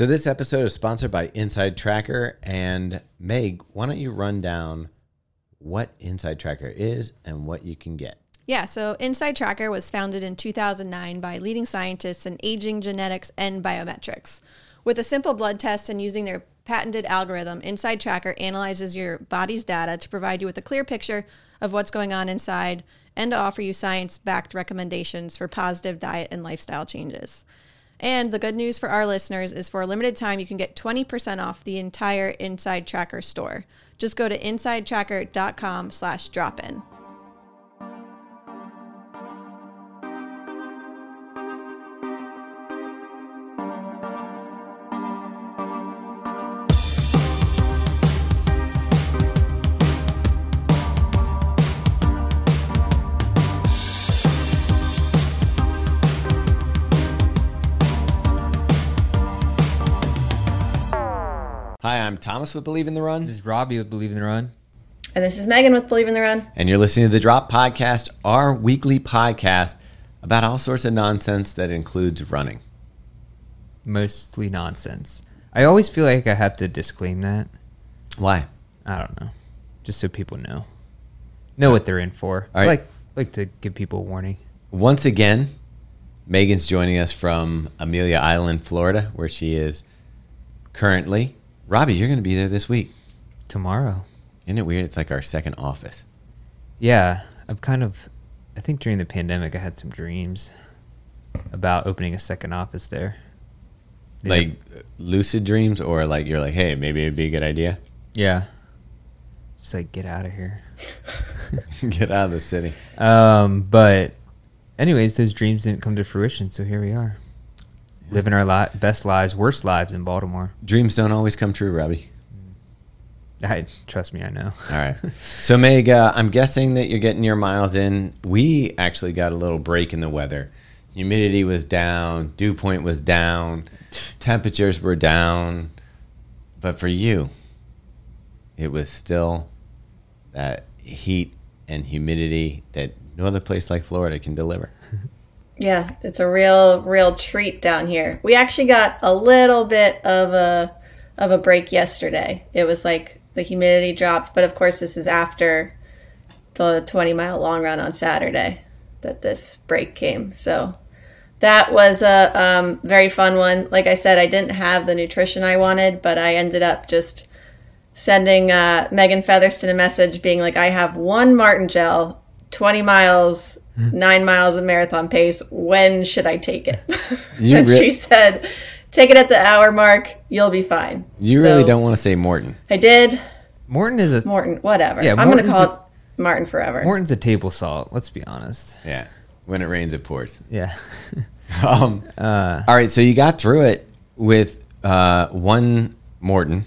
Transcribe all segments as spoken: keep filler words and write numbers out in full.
So this episode is sponsored by Inside Tracker. And Meg, why don't you run down what Inside Tracker is and what you can get? Yeah, so Inside Tracker was founded in two thousand nine by leading scientists in aging, genetics, and biometrics. With a simple blood test and using their patented algorithm, Inside Tracker analyzes your body's data to provide you with a clear picture of what's going on inside and to offer you science-backed recommendations for positive diet and lifestyle changes. And the good news for our listeners is for a limited time, you can get twenty percent off the entire Inside Tracker store. Just go to insidetracker.com slash dropin. Hi, I'm Thomas with Believe in the Run. This is Robbie with Believe in the Run. And this is Megan with Believe in the Run. And you're listening to The Drop Podcast, our weekly podcast about all sorts of nonsense that includes running. Mostly nonsense. I always feel like I have to disclaim that. Why? I don't know. Just so people know. Know what they're in for. All right. I like, like to give people a warning. Once again, Megan's joining us from Amelia Island, Florida, where she is currently. Robbie, you're going to be there this week. Tomorrow. Isn't it weird? It's like our second office. Yeah. I've kind of, I think during the pandemic, I had some dreams about opening a second office there. They like have, lucid dreams, or like you're like, hey, maybe it'd be a good idea? Yeah. Just like, get out of here. Get out of the city. Um, but anyways, those dreams didn't come to fruition, so here we are. Living our li- best lives, worst lives in Baltimore. Dreams don't always come true, Robbie. I, trust me, I know. All right. So, Meg, uh, I'm guessing that you're getting your miles in. We actually got a little break in the weather. Humidity was down. Dew point was down. Temperatures were down. But for you, it was still that heat and humidity that no other place like Florida can deliver. Yeah, it's a real, real treat down here. We actually got a little bit of a of a break yesterday. It was like the humidity dropped, but of course this is after the twenty-mile long run on Saturday that this break came. So that was a um, very fun one. Like I said, I didn't have the nutrition I wanted, but I ended up just sending uh, Megan Featherston a message being like, I have one Maurten gel, twenty miles, nine miles of marathon pace. When should I take it? And re- she said, take it at the hour mark. You'll be fine. You so, really don't want to say Maurten. I did. Maurten is a... Maurten, whatever. Yeah, I'm going to call a, it Maurten forever. Morton's a table salt. Let's be honest. Yeah. When it rains, it pours. Yeah. um. Uh, all right. So you got through it with uh, one Maurten,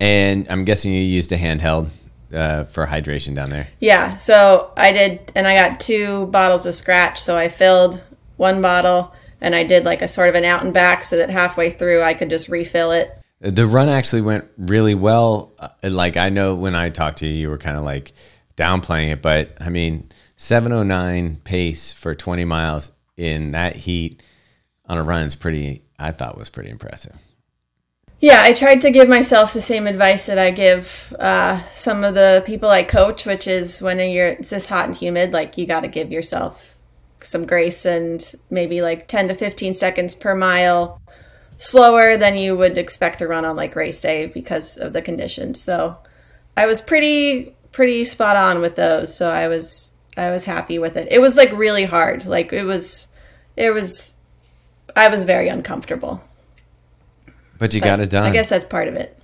and I'm guessing you used a handheld. Uh, for hydration down there. Yeah, so I did, and I got two bottles of scratch, so I filled one bottle, and I did like a sort of an out and back so that halfway through I could just refill it. The run actually went really well. Like, I know when I talked to you, you were kind of like downplaying it, but I mean, seven oh nine pace for twenty miles in that heat on a run is pretty, I thought was pretty impressive. Yeah, I tried to give myself the same advice that I give uh, some of the people I coach, which is when you're it's this hot and humid, like you got to give yourself some grace and maybe like ten to fifteen seconds per mile slower than you would expect to run on like race day because of the conditions. So I was pretty pretty spot on with those. So I was I was happy with it. It was like really hard. Like it was it was I was very uncomfortable. But you but got it done. I guess that's part of it.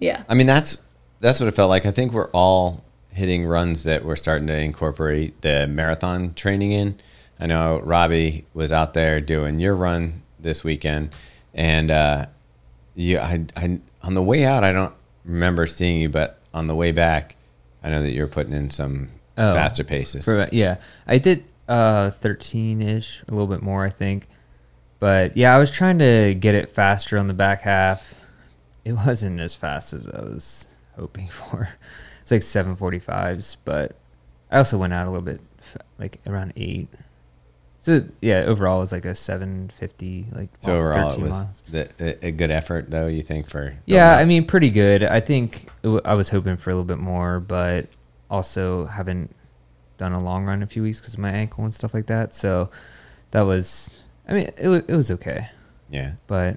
Yeah. I mean, that's that's what it felt like. I think we're all hitting runs that we're starting to incorporate the marathon training in. I know Robbie was out there doing your run this weekend, and uh, you, I, I, on the way out, I don't remember seeing you, but on the way back, I know that you were putting in some oh, faster paces. For, yeah. I did uh, thirteen-ish, a little bit more, I think. But, yeah, I was trying to get it faster on the back half. It wasn't as fast as I was hoping for. It's like seven forty-fives, but I also went out a little bit, like around eight. So yeah, overall it was like a seven fifty. Like so overall it was the, a, a good effort though, you think? For yeah, up? I mean, pretty good. I think it w- I was hoping for a little bit more, but also haven't done a long run in a few weeks because of my ankle and stuff like that. So that was, I mean, it w- it was okay. Yeah, but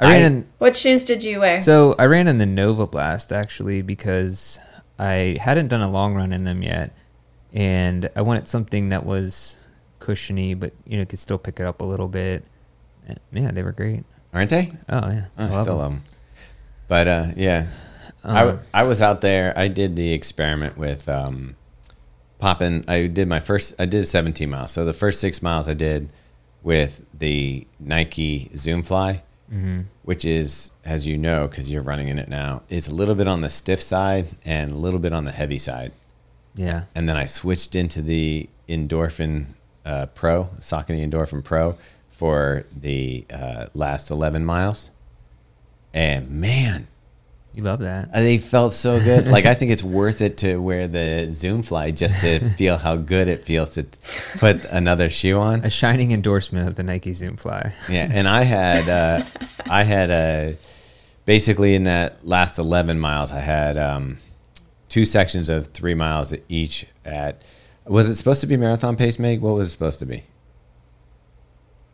I ran. I, in, what shoes did you wear? So I ran in the Nova Blast actually because I hadn't done a long run in them yet, and I wanted something that was cushiony, but you know, could still pick it up a little bit. And, yeah, they were great, aren't they? Oh yeah, I oh, still love them. But uh, yeah, um, I w- I was out there. I did the experiment with um, popping. I did my first. I did seventeen miles. So the first six miles I did with the Nike Zoom Fly, mm-hmm. which is, as you know, because you're running in it now, it's a little bit on the stiff side and a little bit on the heavy side. Yeah. And then I switched into the Endorphin. Uh, Pro, Saucony Endorphin Pro for the uh, last eleven miles. And man. You love that. They felt so good. Like, I think it's worth it to wear the Zoom Fly just to feel how good it feels to put another shoe on. A shining endorsement of the Nike Zoom Fly. Yeah. And I had, uh, I had a, basically in that last eleven miles, I had um, two sections of three miles each at. Was it supposed to be marathon pace, Meg? What was it supposed to be?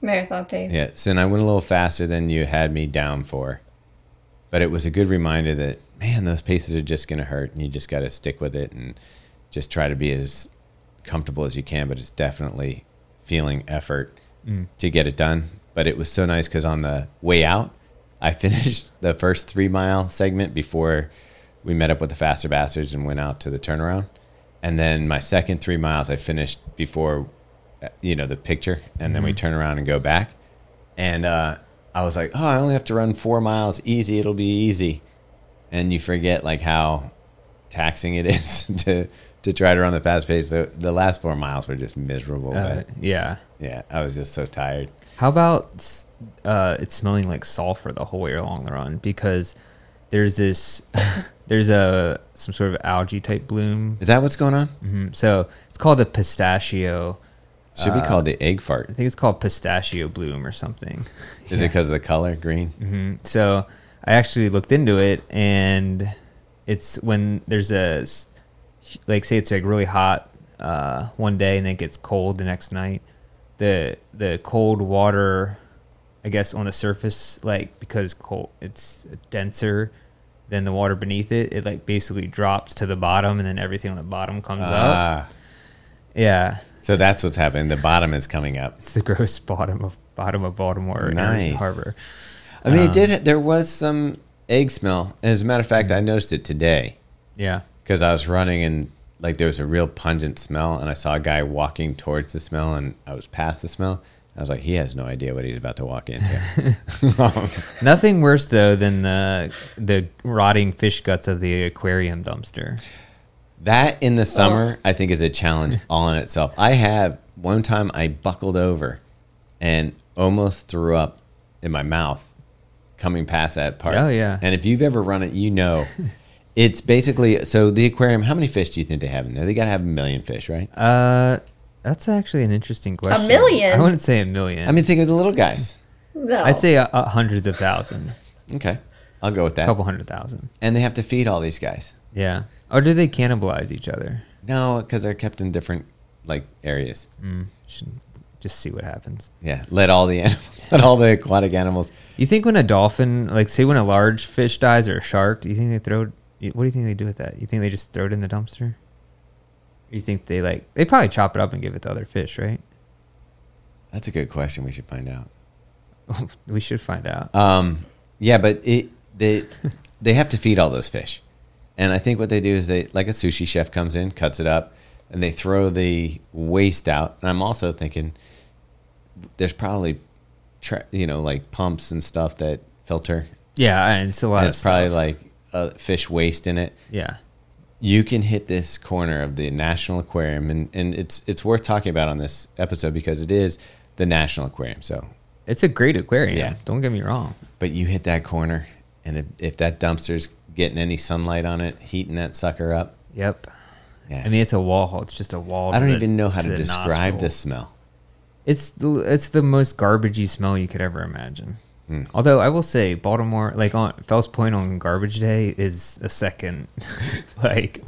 Marathon pace. Yeah, so and I went a little faster than you had me down for. But it was a good reminder that, man, those paces are just going to hurt, and you just got to stick with it and just try to be as comfortable as you can. But it's definitely feeling effort mm. to get it done. But it was so nice because on the way out, I finished the first three-mile segment before we met up with the Faster Bastards and went out to the turnaround. And then my second three miles, I finished before, you know, the picture. And then mm-hmm. we turn around and go back. And uh, I was like, oh, I only have to run four miles. Easy. It'll be easy. And you forget, like, how taxing it is to, to try to run the fast pace. So the last four miles were just miserable. Uh, but yeah. Yeah. I was just so tired. How about uh, it's smelling like sulfur the whole way along the run? Because there's this... There's a some sort of algae type bloom. Is that what's going on? Mm-hmm. So it's called the pistachio. It should uh, be called the egg fart. I think it's called pistachio bloom or something. Is yeah. it because of the color green? Mm-hmm. So I actually looked into it, and it's when there's a like say it's like really hot uh, one day, and then it gets cold the next night. The the cold water, I guess, on the surface, like because cold, it's denser. Then the water beneath it, it like basically drops to the bottom, and then everything on the bottom comes uh, up. Yeah. So that's what's happening. The bottom is coming up. It's the gross bottom of bottom of Baltimore nice. and Harbor. I um, mean, it did. There was some egg smell. As a matter of fact, I noticed it today. Yeah. Because I was running and like there was a real pungent smell, and I saw a guy walking towards the smell, and I was past the smell. I was like, he has no idea what he's about to walk into. um, Nothing worse, though, than the the rotting fish guts of the aquarium dumpster. That in the summer, oh. I think, is a challenge all in itself. I have, one time I buckled over and almost threw up in my mouth coming past that part. Oh, yeah. And if you've ever run it, you know. It's basically, so the aquarium, how many fish do you think they have in there? They got to have a million fish, right? Uh... That's actually an interesting question. A million? I wouldn't say a million. I mean, think of the little guys. No. I'd say uh, uh, hundreds of thousands. Okay. I'll go with that. A couple hundred thousand. And they have to feed all these guys. Yeah. Or do they cannibalize each other? No, because they're kept in different like areas. Mm. Just see what happens. Yeah. Let all the animals, let all the aquatic animals. You think when a dolphin, like say when a large fish dies or a shark, do you think they throw, what do you think they do with that? You think they just throw it in the dumpster? You think they like they probably chop it up and give it to other fish, right? That's a good question. We should find out. we should find out. Um, yeah, but it they they have to feed all those fish, and I think what they do is they like a sushi chef comes in, cuts it up, and they throw the waste out. And I'm also thinking there's probably tra- you know like pumps and stuff that filter. Yeah, and it's a lot. And it's of probably stuff. like uh, fish waste in it. Yeah. You can hit this corner of the National Aquarium, and, and it's it's worth talking about on this episode because it is the National Aquarium. So it's a great aquarium. Yeah. Don't get me wrong. But you hit that corner, and if, if that dumpster's getting any sunlight on it, heating that sucker up. Yep. Yeah. I mean, it's a wall. It's just a wall. I don't the, even know how to, to describe the smell. It's the, it's the most garbagey smell you could ever imagine. Mm. Although I will say, Baltimore, like on Fells Point on garbage day, is a second. Like,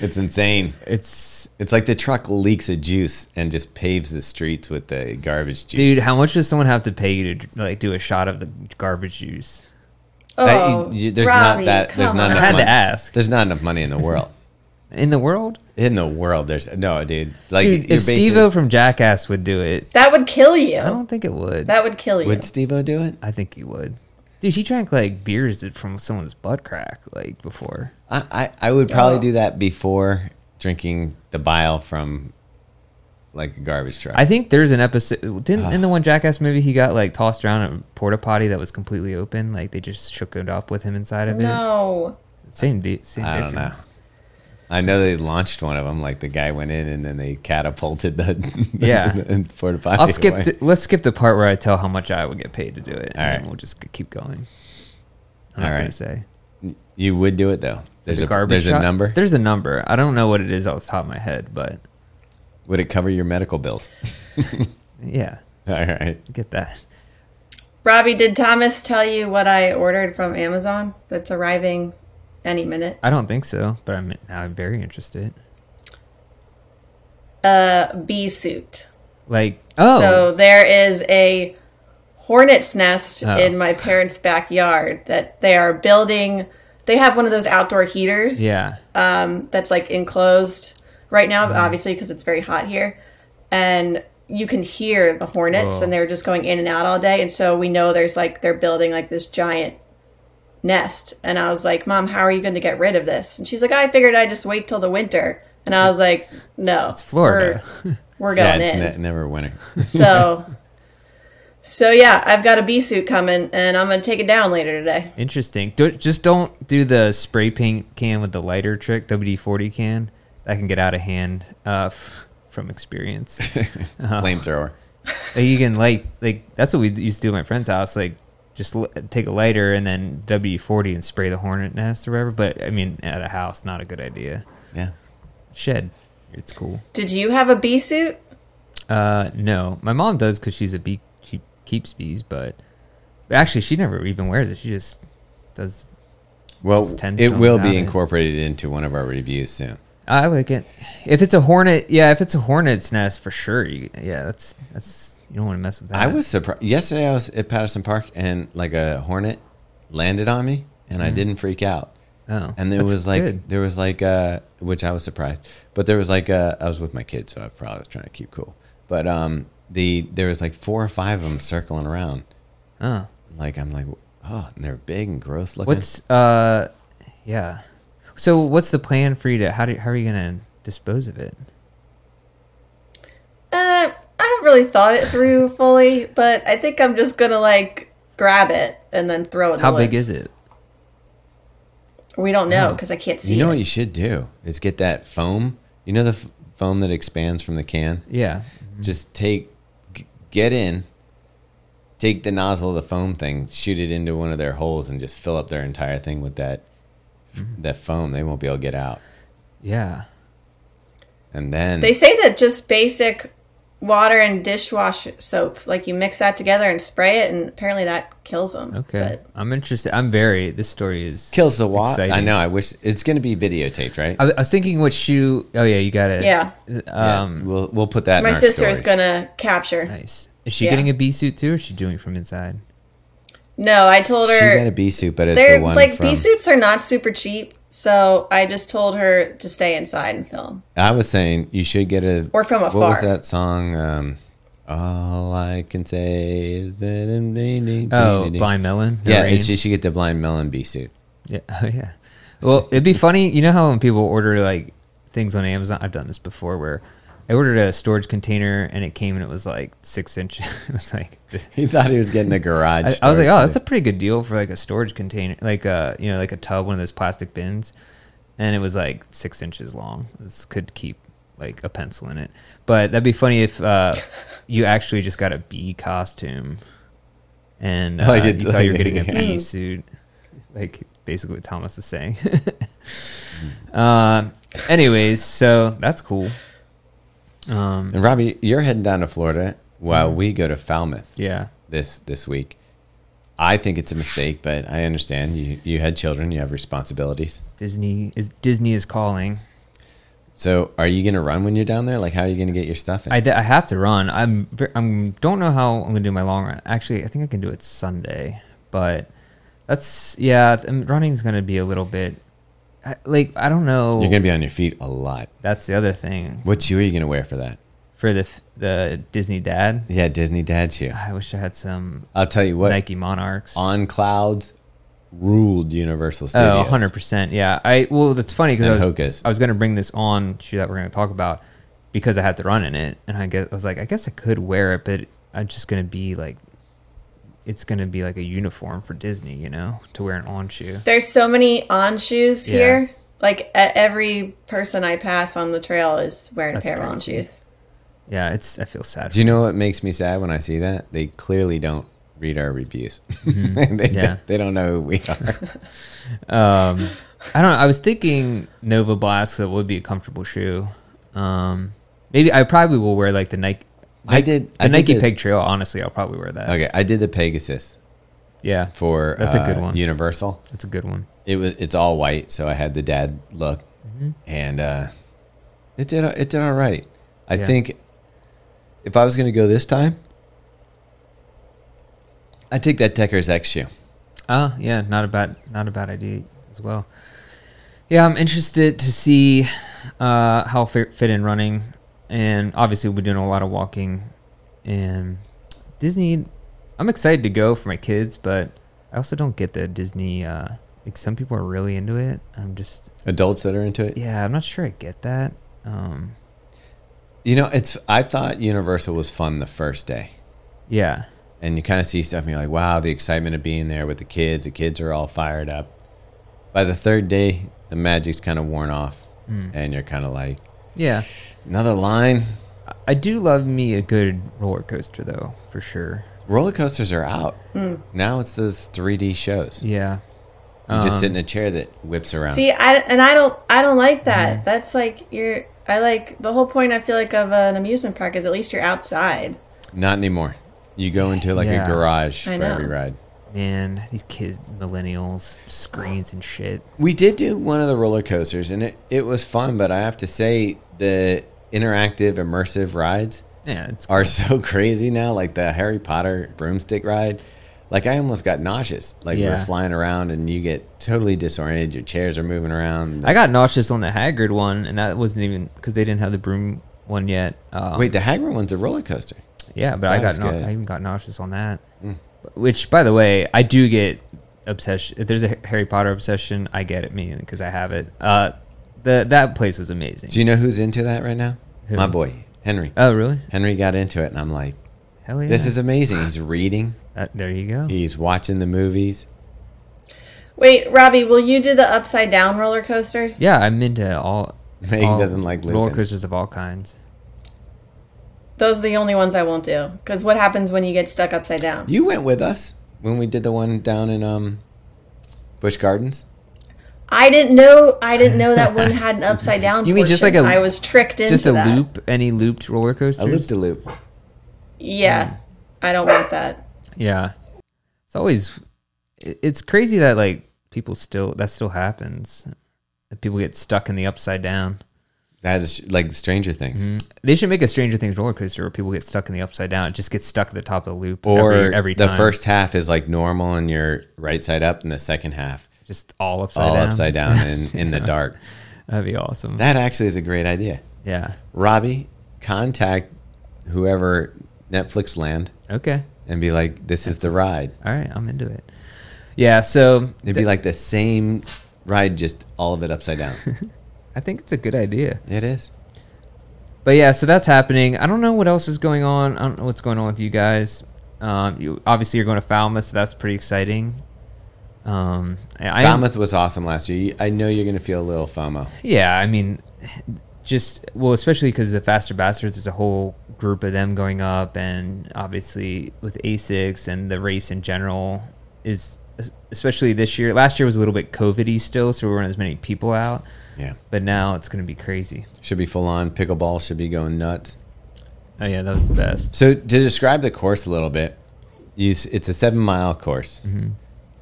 it's insane. It's it's like the truck leaks a juice and just paves the streets with the garbage juice. Dude, how much does someone have to pay you to like do a shot of the garbage juice? Oh, that, you, you, there's Robbie, not that. There's not. Enough I had money. to ask. There's not enough money in the world. In the world? In the world, there's no dude. Like, dude, if Steve-O from Jackass would do it, that would kill you. I don't think it would. That would kill you. Would Steve-O do it? I think he would. Dude, he drank like beers from someone's butt crack like before. I I, I would probably oh. do that before drinking the bile from like a garbage truck. I think there's an episode didn't oh. in the one Jackass movie he got like tossed around a porta potty that was completely open. Like they just shook it up with him inside of no. it. No, same de- same I difference. Don't know. I know they launched one of them. Like the guy went in, and then they catapulted the, the yeah. And porta potty I'll skip. The, let's skip the part where I tell how much I would get paid to do it, and All right. then we'll just keep going. I'm All not right. gonna say you would do it though. There's the a there's shot? a number. There's a number. I don't know what it is off the top of my head, but would it cover your medical bills? Yeah. All right. Get that. Robbie, did Thomas tell you what I ordered from Amazon? That's arriving any minute. I don't think so, but I'm now I'm very interested. Uh, bee suit. Like oh, so there is a hornet's nest oh. in my parents' backyard that they are building. They have one of those outdoor heaters. Yeah. Um, that's like enclosed right now, wow. obviously because it's very hot here, and you can hear the hornets, Whoa. and they're just going in and out all day. And so we know there's like they're building like this giant nest, and I was like, Mom, how are you going to get rid of this? And she's like, I figured I'd just wait till the winter. And I was like, no, it's Florida, we're, we're going yeah, it's in ne- never winter. so so yeah, I've got a bee suit coming, and I'm gonna take it down later today. Interesting. Do, just don't do the spray paint can with the lighter trick. W D forty can that can get out of hand uh f- from experience. uh, flamethrower. You can like like that's what we used to do at my friend's house. Like just take a lighter and then W D forty and spray the hornet nest or whatever. But, I mean, at a house, not a good idea. Yeah. Shed. It's cool. Did you have a bee suit? Uh, no. My mom does because she's a bee. She keeps bees, but actually she never even wears it. She just does. Well, it will be incorporated it. into one of our reviews soon. I like it. If it's a hornet, yeah, if it's a hornet's nest, for sure. You, yeah, that's that's... You don't want to mess with that. I was surprised. Yesterday I was at Patterson Park, and like a hornet landed on me, and mm. I didn't freak out. Oh, and there was like good. there was like uh, which I was surprised, but there was like uh, I was with my kids, so I probably was trying to keep cool. But um, the there was like four or five of them circling around. Oh, like I'm like oh, and they're big and gross looking. What's uh, yeah. So what's the plan for you to how do how are you gonna dispose of it? Uh. I haven't really thought it through fully, but I think I'm just going to, like, grab it and then throw it in How the woods. Big is it? We don't know because oh. I can't see it. You know it. What you should do is get that foam. You know the f- foam that expands from the can? Yeah. Mm-hmm. Just take, g- get in, take the nozzle of the foam thing, shoot it into one of their holes, and just fill up their entire thing with that, mm-hmm. that foam. They won't be able to get out. Yeah. And then... They say that just basic... water and dishwasher soap, like you mix that together and spray it, and apparently that kills them. Okay, but I'm interested. I'm very. This story is kills the water. I know. I wish it's going to be videotaped, right? I, I was thinking what shoe. Oh yeah, you got it. Yeah. Um, yeah. We'll we'll put that. My in our sister's going to capture. Nice. Is she yeah. getting a bee suit too, or is she doing it from inside? No, I told her she got a bee suit, but it's the one like from... bee suits are not super cheap. So I just told her to stay inside and film. I was saying you should get a... Or from afar. What was that song? Um, All I Can Say Is That... Oh, Blind Melon? Yeah, you should get the Blind Melon bee suit. Yeah. Oh, yeah. Well, it'd be funny. You know how when people order like things on Amazon? I've done this before where I ordered a storage container and it came and it was like six inches. It was like... He thought he was getting a garage. I, I was like, oh, that's a pretty good deal for like a storage container, like a, you know, like a tub, one of those plastic bins. And it was like six inches long. This could keep like a pencil in it. But that'd be funny if uh, you actually just got a bee costume and uh, oh, you thought like, you were getting a yeah. bee suit. Like basically what Thomas was saying. uh, anyways, so that's cool. Um, and Robbie, you're heading down to Florida Well, we go to Falmouth. Yeah. This this week. I think it's a mistake, but I understand you. You had children. You have responsibilities. Disney is Disney is calling. So, are you gonna run when you're down there? Like, how are you gonna get your stuff in? I, I have to run. I'm I'm don't know how I'm gonna do my long run. Actually, I think I can do it Sunday, but that's yeah. Running's gonna be a little bit. Like, I don't know. You're gonna be on your feet a lot. That's the other thing. What shoe are you gonna wear for that? For the the Disney Dad? Yeah, Disney Dad shoe. I wish I had some. I'll tell you what. Nike Monarchs. On Clouds ruled Universal Studios. Oh, one hundred percent. Yeah. I Well, that's funny because I was, I was going to bring this on shoe that we're going to talk about because I had to run in it. And I guess I was like, I guess I could wear it, but I'm just going to be like, it's going to be like a uniform for Disney, you know, to wear an on shoe. There's so many on shoes yeah. here. Like every person I pass on the trail is wearing that's a pair crazy. Of on shoes. Yeah, it's. I feel sad. Do you know what makes me sad when I see that? They clearly don't read our reviews. Mm-hmm. they, yeah. don't, they don't know who we are. um, I don't know. I was thinking Nova Blast, so it would be a comfortable shoe. Um, maybe I probably will wear like the Nike. I did the I Nike did the, Peg Trail. Honestly, I'll probably wear that. Okay, I did the Pegasus. Yeah, for that's uh, a good one. Universal. That's a good one. It was. It's all white, so I had the dad look, mm-hmm. and uh, it did. It did all right. I yeah. think. If I was going to go this time, I'd take that Deckers X shoe. Oh, yeah, not a bad, not a bad idea as well. Yeah, I'm interested to see uh, how fit, fit in running. And obviously, we're doing a lot of walking. And Disney, I'm excited to go for my kids, but I also don't get the Disney. Uh, like some people are really into it. I'm just. Adults that are into it? Yeah, I'm not sure I get that. Um You know, it's. I thought Universal was fun the first day. Yeah. And you kind of see stuff and you're like, wow, the excitement of being there with the kids. The kids are all fired up. By the third day, the magic's kind of worn off. Mm. And you're kind of like, yeah. Another line. I do love me a good roller coaster, though, for sure. Roller coasters are out. Mm. Now it's those three D shows. Yeah. You um, just sit in a chair that whips around. See, I, and I don't, I don't like that. Mm. That's like you're... I like the whole point. I feel like of an amusement park is at least you're outside. Not anymore. You go into like yeah. a garage for every ride. Man, these kids, millennials, screens and shit. We did do one of the roller coasters, and it, it was fun. But I have to say, the interactive, immersive rides yeah, it's cool. are so crazy now. Like the Harry Potter broomstick ride. Like I almost got nauseous. Like yeah. we're flying around and you get totally disoriented. Your chairs are moving around. I got nauseous on the Hagrid one, and that wasn't even because they didn't have the broom one yet. Um, Wait, the Hagrid one's a roller coaster. Yeah, but that I got na- I even got nauseous on that. Mm. Which, by the way, I do get obsession. If there's a Harry Potter obsession, I get it, me, because I have it. Uh, the that place was amazing. Do you know who's into that right now? Who? My boy Henry. Oh, really? Henry got into it, and I'm like, hell yeah! This is amazing. He's reading. Uh, there you go. He's watching the movies. Wait, Robbie, will you do the upside down roller coasters? Yeah, I'm into all. Megan doesn't like roller Lincoln. Coasters of all kinds. Those are the only ones I won't do. Because what happens when you get stuck upside down? You went with us when we did the one down in um, Busch Gardens. I didn't know. I didn't know that one had an upside down. You mean portion. Just like a? I was tricked into just a that. Loop. Any looped roller coasters? A loop to loop. Yeah, um, I don't want that. Yeah, it's always, it's crazy that like people still, that still happens. That people get stuck in the upside down. That is like Stranger Things. Mm-hmm. They should make a Stranger Things roller coaster where people get stuck in the upside down. It just gets stuck at the top of the loop. Or every, every time. The first half is like normal and you're right side up, and the second half just all upside all down. All upside down and in the dark. That'd be awesome. That actually is a great idea. Yeah, Robbie, contact whoever Netflix land. Okay. And be like, this is the ride. All right, I'm into it. Yeah, so... It'd th- be like the same ride, just all of it upside down. I think it's a good idea. It is. But yeah, so that's happening. I don't know what else is going on. I don't know what's going on with you guys. Um, you obviously, you're going to Falmouth, so that's pretty exciting. Um, I, Falmouth I was awesome last year. I know you're going to feel a little FOMO. Yeah, I mean... Just well, especially because the Faster Bastards, there's a whole group of them going up, and obviously with A SICS and the race in general is especially this year. Last year was a little bit COVID-y still, so we weren't as many people out. Yeah, but now it's going to be crazy. Should be full on. Pickleball should be going nuts. Oh, yeah, that was the best. So to describe the course a little bit, you, it's a seven-mile course. Mm-hmm.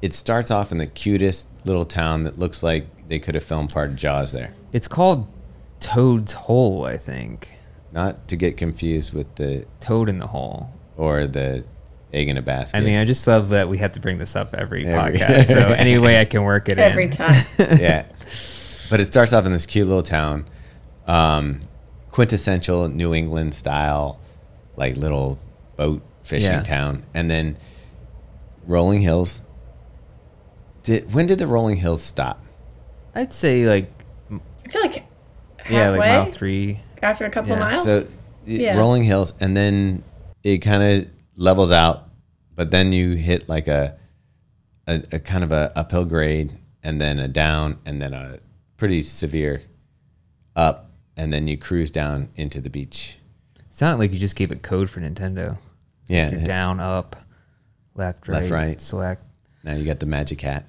It starts off in the cutest little town that looks like they could have filmed part of Jaws there. It's called Toad's Hole, I think. Not to get confused with the... Toad in the Hole. Or the egg in a basket. I mean, I just love that we have to bring this up every, every. podcast, so any way I can work it every in. Every time. Yeah. But it starts off in this cute little town. Um, quintessential New England style, like little boat fishing yeah. town. And then rolling hills. Did, when did the rolling hills stop? I'd say like... I feel like halfway. Yeah, like mile three. After a couple yeah. miles? So yeah. rolling hills, and then it kind of levels out, but then you hit like a, a a kind of a uphill grade, and then a down, and then a pretty severe up, and then you cruise down into the beach. Sounded like you just gave it code for Nintendo. Yeah. You're down, up, left, right, left, right, select. Now you got the magic hat.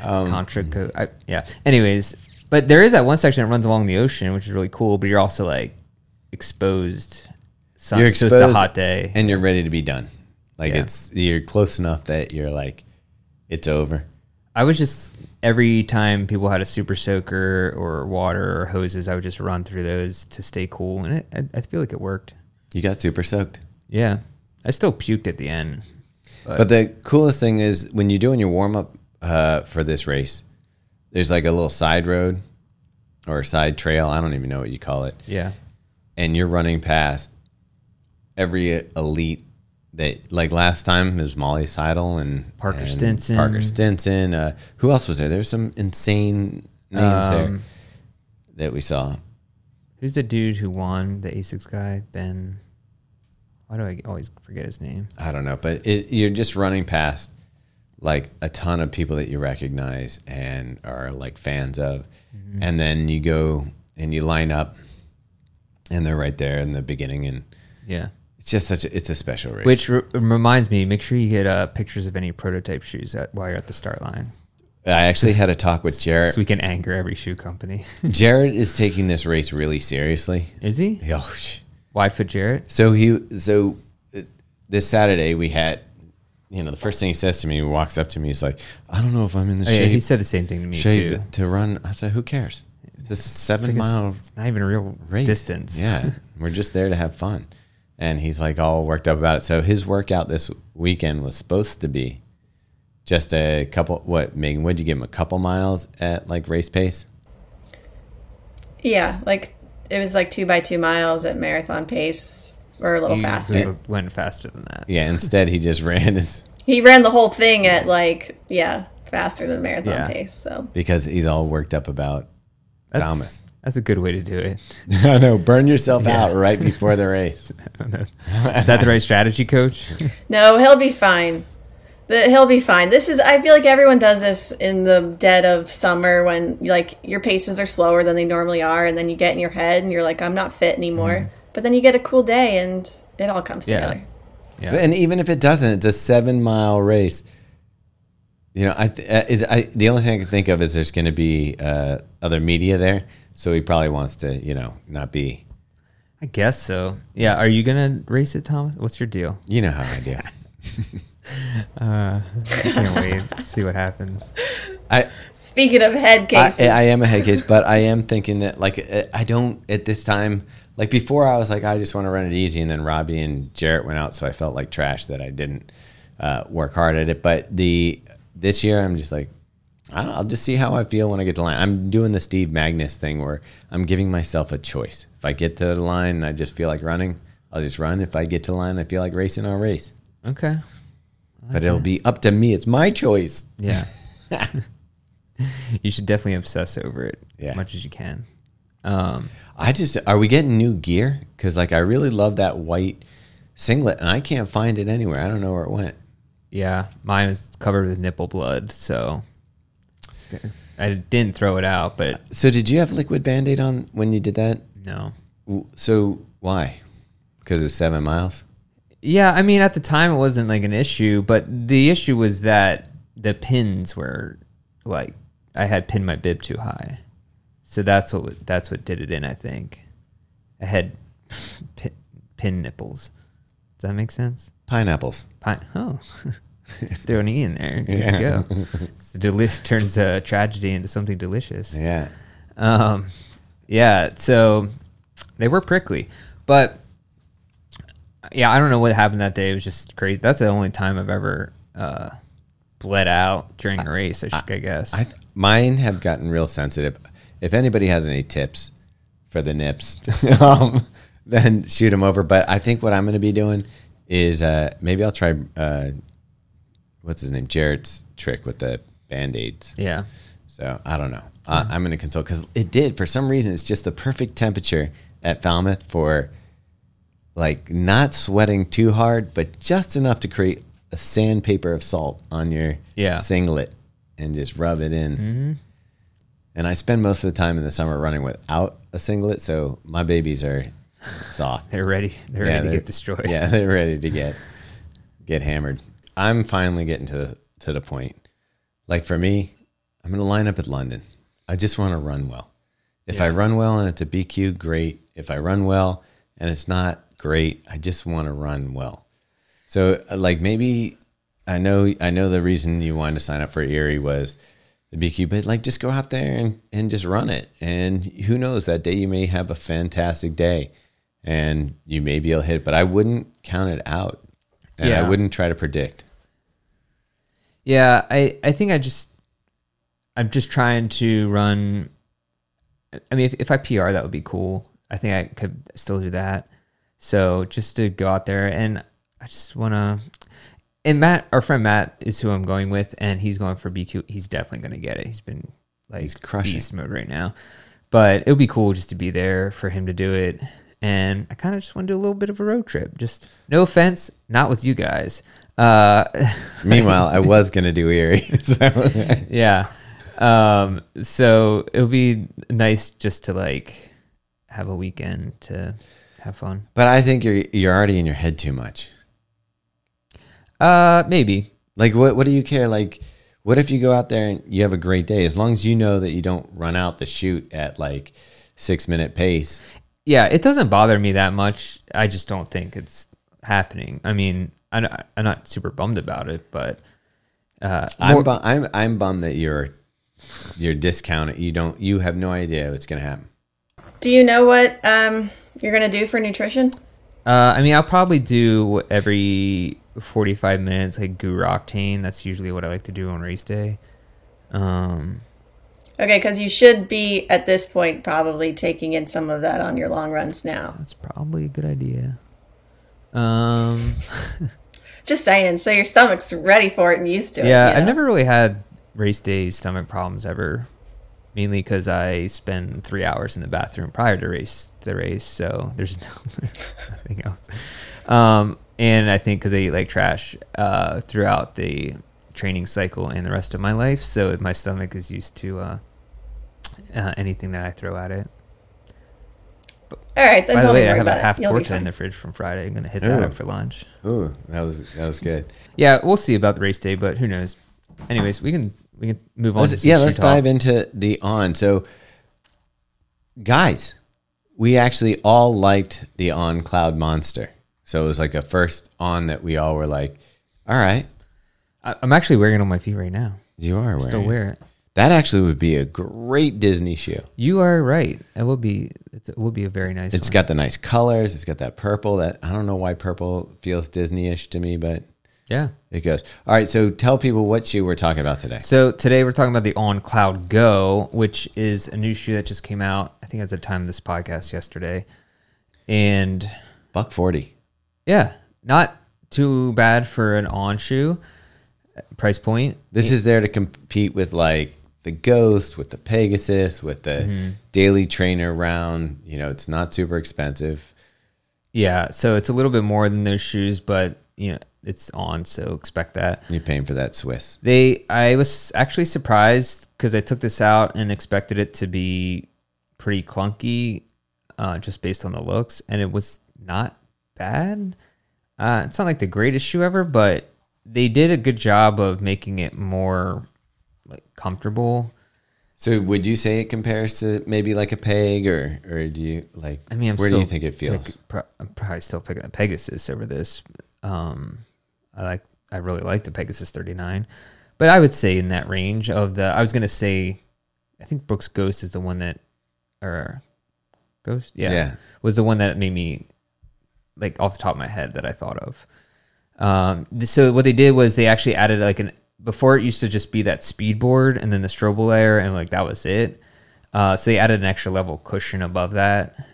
um, Contra code. I, yeah. Anyways, but there is that one section that runs along the ocean, which is really cool, but you're also like exposed. Sun, you're exposed, so it's a hot day. And you're ready to be done. Like yeah. it's you're close enough that you're like, it's over. I was just, every time people had a super soaker or water or hoses, I would just run through those to stay cool. And it, I, I feel like it worked. You got super soaked. Yeah. I still puked at the end. But, but the coolest thing is when you're doing your warm up uh, for this race, there's like a little side road or side trail. I don't even know what you call it. Yeah. And you're running past every elite that, like last time, there's Molly Seidel and Parker and Stinson. Parker Stinson. Uh, who else was there? There's some insane names um, there that we saw. Who's the dude who won, the ASICS guy? Ben. Why do I always forget his name? I don't know, but it, you're just running past like a ton of people that you recognize and are like fans of. Mm-hmm. And then you go and you line up and they're right there in the beginning. And yeah, it's just such a, it's a special race. Which re- reminds me, make sure you get uh, pictures of any prototype shoes at, while you're at the start line. I actually had a talk with Jared. So we can anger every shoe company. Jared is taking this race really seriously. Is he? Oh, why for Jared? So he, so this Saturday we had, you know, the first thing he says to me, he walks up to me, he's like, I don't know if I'm in the oh, shape. Yeah, he said the same thing to me too. To run, I said, who cares? It's a seven mile it's, it's not even a real race. Distance. Yeah. We're just there to have fun. And he's like all worked up about it. So his workout this weekend was supposed to be just a couple, what, Megan, would you give him a couple miles at like race pace? Yeah. Like it was like two by two miles at marathon pace. Or a little he faster. He went faster than that. Yeah, instead he just ran his... He ran the whole thing at, like, yeah, faster than marathon yeah. pace. So because he's all worked up about that's, Thomas. That's a good way to do it. I know, burn yourself yeah. out right before the race. I don't know. Is that the right strategy, Coach? No, he'll be fine. The, he'll be fine. This is, I feel like everyone does this in the dead of summer when, like, your paces are slower than they normally are, and then you get in your head and you're like, I'm not fit anymore. Mm. But then you get a cool day, and it all comes yeah. together. Yeah. And even if it doesn't, it's a seven-mile race. You know, I, th- is, I the only thing I can think of is there's going to be uh, other media there, so he probably wants to, you know, not be. I guess so. Yeah. Are you going to race it, Thomas? What's your deal? You know how I do. uh, I can't wait to see what happens. I. Speaking of head case, I, I am a head case, but I am thinking that, like, I don't at this time. Like before, I was like, I just want to run it easy, and then Robbie and Jarrett went out, so I felt like trash that I didn't uh, work hard at it. But the this year, I'm just like, I don't know, I'll just see how I feel when I get to the line. I'm doing the Steve Magness thing where I'm giving myself a choice. If I get to the line and I just feel like running, I'll just run. If I get to the line and I feel like racing, I'll race. Okay, like but that. It'll be up to me. It's my choice. Yeah, you should definitely obsess over it yeah. as much as you can. Um, I just, are we getting new gear? Cause like, I really love that white singlet and I can't find it anywhere. I don't know where it went. Yeah. Mine was covered with nipple blood. So I didn't throw it out, but. So did you have liquid Band-Aid on when you did that? No. So why? Cause it was seven miles. Yeah. I mean, at the time it wasn't like an issue, but the issue was that the pins were like, I had pinned my bib too high. So that's what that's what did it in, I think. I had Pin, pin nipples. Does that make sense? Pineapples. Pine. Oh. Throw an E in there. There yeah. you go. It's deli- turns a tragedy into something delicious. Yeah. Um, yeah, so they were prickly. But, yeah, I don't know what happened that day. It was just crazy. That's the only time I've ever uh, bled out during a race, I, I, I guess. I, mine have gotten real sensitive. If anybody has any tips for the nips, um, then shoot them over. But I think what I'm going to be doing is uh, maybe I'll try... Uh, what's his name? Jared's trick with the Band-Aids. Yeah. So I don't know. Uh, I'm going to consult because it did. For some reason, it's just the perfect temperature at Falmouth for like not sweating too hard, but just enough to create a sandpaper of salt on your yeah. singlet and just rub it in. Mm-hmm. And I spend most of the time in the summer running without a singlet. So my babies are soft. They're ready. They're yeah, ready they're, to get destroyed. Yeah. They're ready to get, get hammered. I'm finally getting to the, to the point. Like for me, I'm going to line up at London. I just want to run well. If yeah. I run well and it's a B Q, great. If I run well and it's not great, I just want to run well. So like maybe I know I know the reason you wanted to sign up for Erie was the B Q, but like just go out there and, and just run it. And who knows, that day you may have a fantastic day and you may be able to hit it, but I wouldn't count it out. And yeah. I wouldn't try to predict. Yeah, I, I think I just, I'm just trying to run. I mean, if, if I P R, that would be cool. I think I could still do that. So just to go out there, and I just want to, and Matt, our friend Matt is who I'm going with, and he's going for B Q. He's definitely going to get it. He's been like he's crushing beast mode right now. But it would be cool just to be there for him to do it. And I kind of just want to do a little bit of a road trip. Just no offense, not with you guys. Uh, Meanwhile, I was going to do Erie. So. Yeah. Um, so it'll be nice just to like have a weekend to have fun. But I think you're you're already in your head too much. Uh, maybe. Like what, what do you care? Like what if you go out there and you have a great day? As long as you know that you don't run out the chute at like six minute pace. Yeah, it doesn't bother me that much. I just don't think it's happening. I mean, I'm, I'm not super bummed about it, but uh, I'm, bum- I'm I'm bummed that you're you're discounted. You don't. You have no idea what's going to happen. Do you know what um, you're going to do for nutrition? Uh, I mean, I'll probably do every forty-five minutes, like Guru Octane. That's usually what I like to do on race day. Um, Okay, because you should be, at this point, probably taking in some of that on your long runs now. That's probably a good idea. Um, Just saying, so your stomach's ready for it and used to yeah, it. Yeah, you know? I've never really had race day stomach problems ever, mainly because I spend three hours in the bathroom prior to race the race, so there's no, nothing else. Um, and I think because I eat like trash uh, throughout the training cycle and the rest of my life, so my stomach is used to uh, uh, anything that I throw at it. But, all right, then by the way, I have a half torta in the fridge from Friday. I'm gonna hit Ooh. that up for lunch. Ooh, that was that was good. Yeah, we'll see about the race day, but who knows? Anyways, we can we can move on. Let's, to yeah, let's talk. dive into the on. So, guys, we actually all liked the on cloud monster. So it was like a first on that we all were like, all right. I'm actually wearing it on my feet right now. You are wearing Still it. wear it. That actually would be a great Disney shoe. You are right. It will be it will be a very nice It's one. Got the nice colors. It's got that purple. That I don't know why purple feels Disney-ish to me, but yeah, it goes. All right, so tell people what shoe we're talking about today. So today we're talking about the On Cloud Go, which is a new shoe that just came out, I think at the time of this podcast yesterday. And buck forty. Yeah, not too bad for an On shoe. Price point. This is there to compete with like the Ghost, with the Pegasus, with the mm-hmm. Daily Trainer round. You know, it's not super expensive. Yeah, so it's a little bit more than those shoes, but you know, it's on, so expect that. You're paying for that Swiss. They, I was actually surprised because I took this out and expected it to be pretty clunky, uh, just based on the looks, and it was not bad. Uh, it's not like the greatest shoe ever, but they did a good job of making it more like comfortable. So would you say it compares to maybe like a peg, or, or do you like, I mean, I'm where still do you think it feels? Pick, pro- I'm probably still picking a Pegasus over this. Um, I like, I really like the Pegasus thirty-nine, but I would say in that range of the, I was going to say, I think Brooks Ghost is the one that, or Ghost. Yeah, yeah. Was the one that made me like off the top of my head that I thought of. Um, so what they did was they actually added like an, before it used to just be that speed board and then the strobe layer and like that was it. Uh, so they added an extra level cushion above that.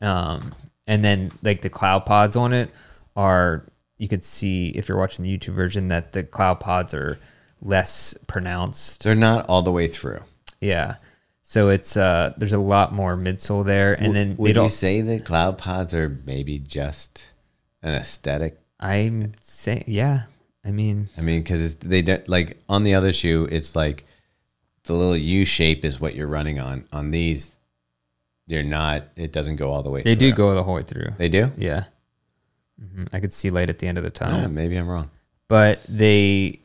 Um, and then like the cloud pods on it are, you could see if you're watching the YouTube version that the cloud pods are less pronounced. They're not all the way through. Yeah. So it's, uh, there's a lot more midsole there. And w- then would you say that cloud pods are maybe just an aesthetic? I'm saying, yeah. I mean, I mean, because they don't like on the other shoe. It's like the little U shape is what you're running on. On these, they're not. It doesn't go all the way. They through. do go the whole way through. They do. Yeah, mm-hmm. I could see light at the end of the tunnel. Yeah, maybe I'm wrong, but they,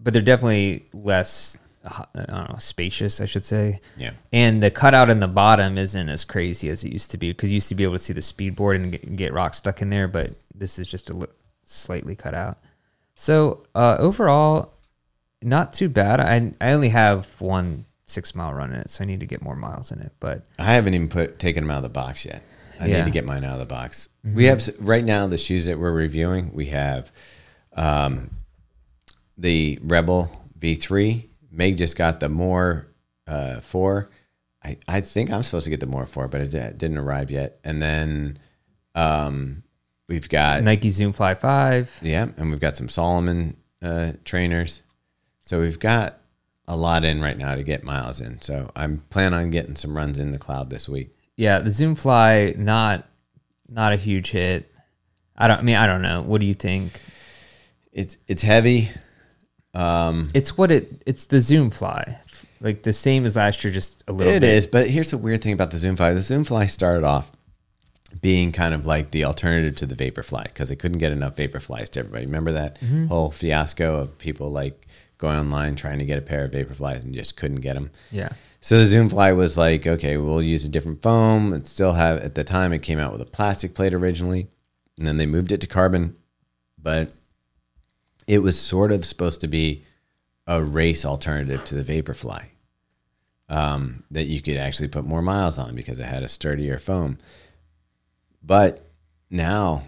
but they're definitely less. I don't know, spacious, I should say. Yeah. And the cutout in the bottom isn't as crazy as it used to be because you used to be able to see the speed board and get, get rocks stuck in there, but this is just a li- slightly cut out. So uh, overall, not too bad. I I only have one six mile run in it, so I need to get more miles in it. But I haven't even put taken them out of the box yet. I yeah. need to get mine out of the box. Mm-hmm. We have right now the shoes that we're reviewing. We have um, the Rebel V three. Meg just got the more uh, four. I I think I'm supposed to get the more four, but it didn't arrive yet. And then um. We've got Nike Zoom Fly five. Yeah, and we've got some Salomon uh, trainers. So we've got a lot in right now to get miles in. So I'm planning on getting some runs in the cloud this week. Yeah, the Zoom Fly, not not a huge hit. I don't I mean I don't know. What do you think? It's it's heavy. Um, it's what it it's the Zoom Fly. Like the same as last year, just a little it bit. It is, but here's the weird thing about the Zoom Fly. The Zoom Fly started off being kind of like the alternative to the Vaporfly because they couldn't get enough Vaporflies to everybody. Remember that mm-hmm. whole fiasco of people like going online trying to get a pair of Vaporflies and just couldn't get them? Yeah. So the Zoomfly was like, okay, we'll use a different foam. It still have, at the time, it came out with a plastic plate originally, and then they moved it to carbon. But it was sort of supposed to be a race alternative to the Vaporfly um, that you could actually put more miles on because it had a sturdier foam. But now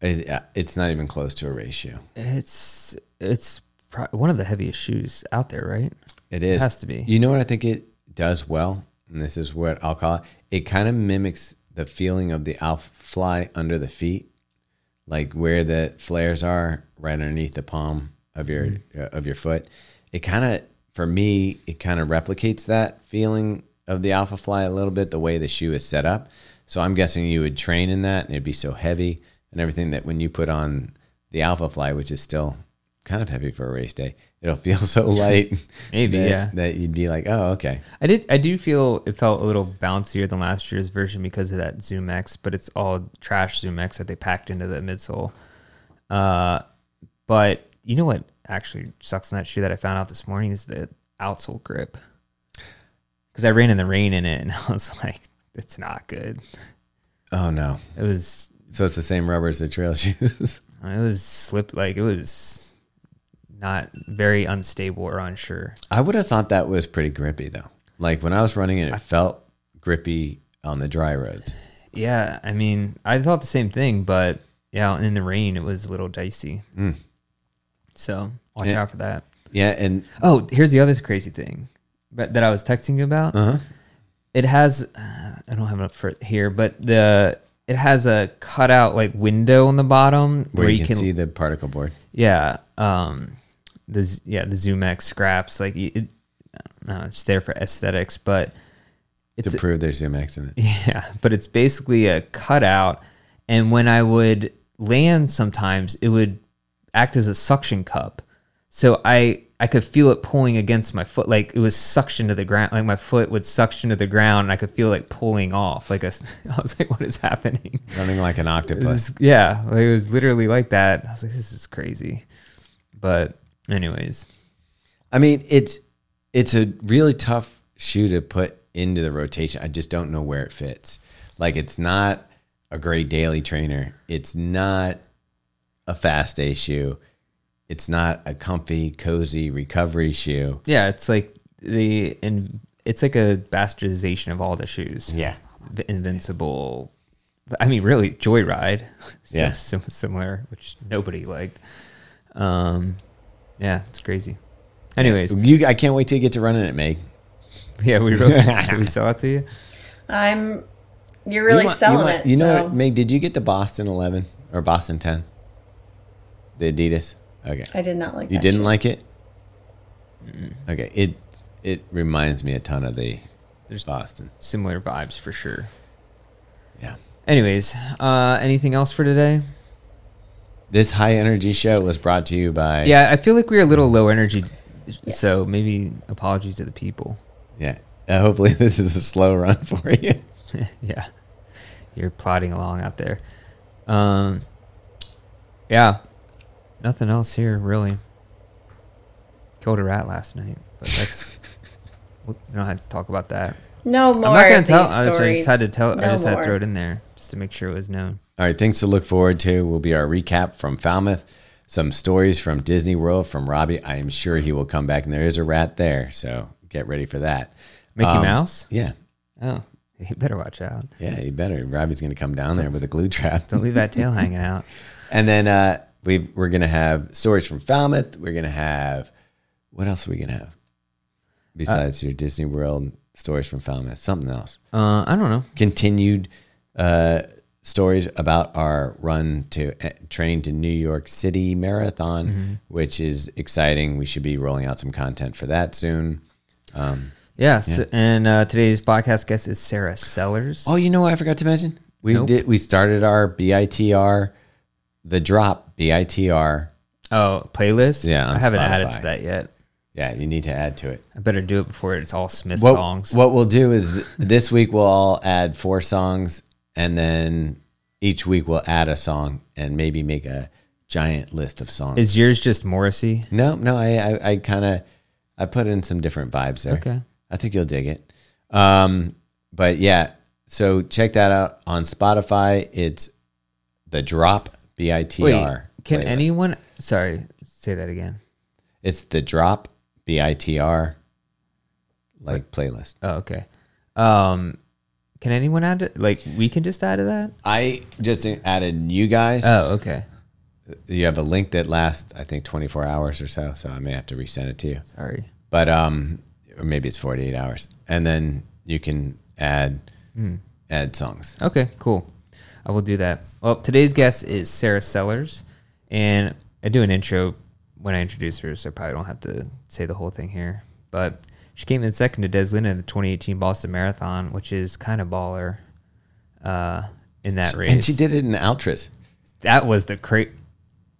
it, it's not even close to a race shoe. It's it's pro- one of the heaviest shoes out there, right? It is. It has to be. You know what I think it does well? And this is what I'll call it. It kind of mimics the feeling of the Alpha Fly under the feet, like where the flares are right underneath the palm of your mm-hmm. uh, of your foot. It kind of, for me, it kind of replicates that feeling of the Alpha Fly a little bit, the way the shoe is set up. So I'm guessing you would train in that, and it'd be so heavy and everything that when you put on the Alpha Fly, which is still kind of heavy for a race day, it'll feel so light. Maybe, that, yeah. That you'd be like, oh, okay. I did. I do feel it felt a little bouncier than last year's version because of that Zoom X, but it's all trash Zoom X that they packed into the midsole. Uh, but you know what actually sucks in that shoe that I found out this morning is the outsole grip. Because I ran in the rain in it, and I was like, it's not good. Oh no! It was so it's the same rubber as the trail shoes. It was slip like it was not very unstable or unsure. I would have thought that was pretty grippy though. Like when I was running it, it I, felt grippy on the dry roads. Yeah, I mean, I thought the same thing, but yeah, in the rain it was a little dicey. Mm. So watch yeah. out for that. Yeah, and oh, here's the other crazy thing that I was texting you about. Uh-huh. It has, uh, I don't have enough for it here, but the it has a cutout like window on the bottom where, where you, you can see the particle board. Yeah, um, the yeah the Zoom X scraps like it, it, no, it's there for aesthetics, but it's to prove there's Zoom X in it. Yeah, but it's basically a cutout, and when I would land, sometimes it would act as a suction cup, so I. I could feel it pulling against my foot. Like it was suction to the ground. Like my foot would suction to the ground and I could feel like pulling off. Like a, I was like, what is happening? Running like an octopus. It was, yeah. Like it was literally like that. I was like, this is crazy. But anyways. I mean, it's, it's a really tough shoe to put into the rotation. I just don't know where it fits. Like, it's not a great daily trainer. It's not a fast day shoe. It's not a comfy, cozy recovery shoe. Yeah, it's like the in, it's like a bastardization of all the shoes. Yeah, the Invincible. I mean, really, Joyride. Yeah, so, so similar, which nobody liked. Um, yeah, it's crazy. Anyways, you, I can't wait till you get to running it, Meg. Yeah, we really, did we sell it to you? I'm. You're really you want, selling you want, it. You know so. What, Meg? Did you get the Boston eleven or Boston ten? The Adidas. Okay. I did not like. You that didn't shoe. Like it? Mm-mm. Okay. It it reminds me a ton of the There's Boston. Similar vibes for sure. Yeah. Anyways, uh, anything else for today? This high energy show was brought to you by. Yeah, I feel like we are a little low energy, yeah. So maybe apologies to the people. Yeah. Uh, hopefully this is a slow run for you. Yeah. You're plodding along out there. Um. Yeah. Nothing else here, really. Killed a rat last night, but that's we don't have to talk about that. No more. I'm not going to tell. I just, I just had to tell. No I just more. had to throw it in there just to make sure it was known. All right, things to look forward to will be our recap from Falmouth, some stories from Disney World from Robbie. I am sure he will come back, and there is a rat there, so get ready for that. Mickey um, Mouse? Yeah. Oh, you better watch out. Yeah, you better. Robbie's going to come down there with a glue trap. Don't leave that tail hanging out. And then. uh We've, we're going to have stories from Falmouth. We're going to have, what else are we going to have? Besides uh, your Disney World stories from Falmouth, something else. Uh, I don't know. Continued uh, stories about our run to uh, train to New York City Marathon, mm-hmm. which is exciting. We should be rolling out some content for that soon. Um, yes. Yeah. So, and uh, today's podcast guest is Sarah Sellers. Oh, you know what I forgot to mention? We nope. did. We started our B I T R The Drop, B I T R. Oh, playlist? Yeah, I haven't Spotify. added to that yet. Yeah, you need to add to it. I better do it before it's all Smith what, songs. What we'll do is th- this week we'll all add four songs, and then each week we'll add a song and maybe make a giant list of songs. Is yours just Morrissey? No, no, I I, I kind of I put in some different vibes there. Okay. I think you'll dig it. Um, but yeah, so check that out on Spotify. It's The Drop. B I T R. Wait, can playlist. Anyone... Sorry, say that again. It's The Drop, B I T R, like what? Playlist. Oh, okay. Um, can anyone add it? Like, we can just add to that? I just added you guys. Oh, okay. You have a link that lasts, I think, twenty-four hours or so, so I may have to resend it to you. Sorry. But, um, or maybe it's forty-eight hours. And then you can add mm. add songs. Okay, cool. I will do that. Well, today's guest is Sarah Sellers, and I do an intro when I introduce her, so I probably don't have to say the whole thing here. But she came in second to Des Linden in the twenty eighteen Boston Marathon, which is kind of baller uh, in that race. And she did it in Altras. That was the cra-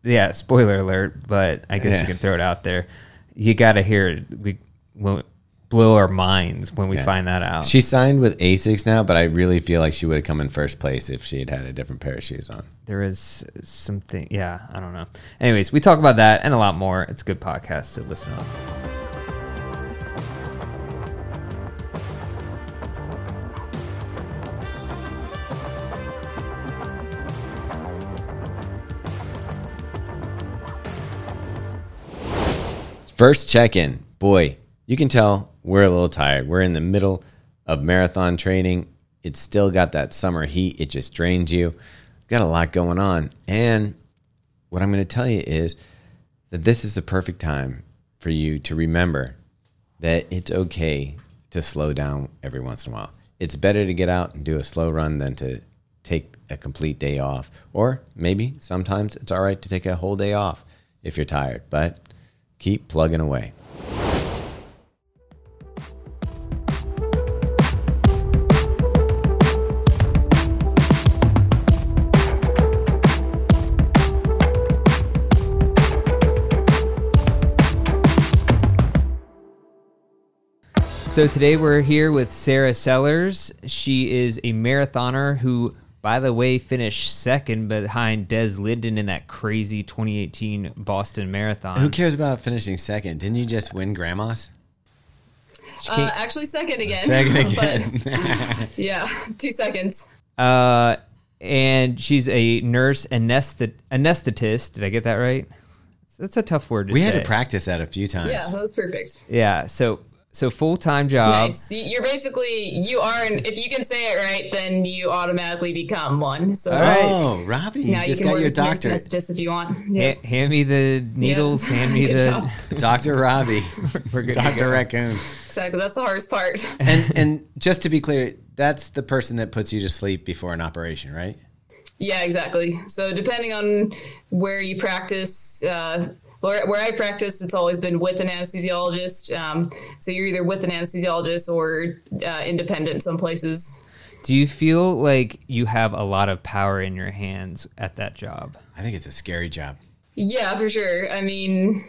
yeah, spoiler alert, but I guess yeah. you can throw it out there. You got to hear it. We won't blow our minds when we yeah. find that out. She signed with ASICS now, but I really feel like she would have come in first place if she had had a different pair of shoes on. There is something, yeah, I don't know. Anyways, we talk about that and a lot more. It's a good podcast, so listen up. First check-in. Boy, you can tell we're a little tired. We're in the middle of marathon training. It's still got that summer heat. It just drains you. Got a lot going on. And what I'm going to tell you is that this is the perfect time for you to remember that it's okay to slow down every once in a while. It's better to get out and do a slow run than to take a complete day off. Or maybe sometimes it's all right to take a whole day off if you're tired. But keep plugging away. So today we're here with Sarah Sellers. She is a marathoner who, by the way, finished second behind Des Linden in that crazy twenty eighteen Boston Marathon. Who cares about finishing second? Didn't you just win Grandma's? Uh, actually, second again. Second again. But, yeah, two seconds. Uh, and she's a nurse anesthet- anesthetist. Did I get that right? That's a tough word to we say. We had to practice that a few times. Yeah, that was perfect. Yeah, so so full-time job. Nice. You're basically, you are, an, if you can say it right, then you automatically become one. So, all right. Oh, Robbie, you just got your doctorate. Just if you want. Yeah. Ha- hand me the needles, yeah. hand me the... Job. Doctor Robbie. We're good. Doctor Raccoon. Exactly, that's the hardest part. And and just to be clear, that's the person that puts you to sleep before an operation, right? Yeah, exactly. So depending on where you practice, uh, where, where I practice, it's always been with an anesthesiologist. Um, so you're either with an anesthesiologist or uh, independent some places. Do you feel like you have a lot of power in your hands at that job? I think it's a scary job. Yeah, for sure. I mean,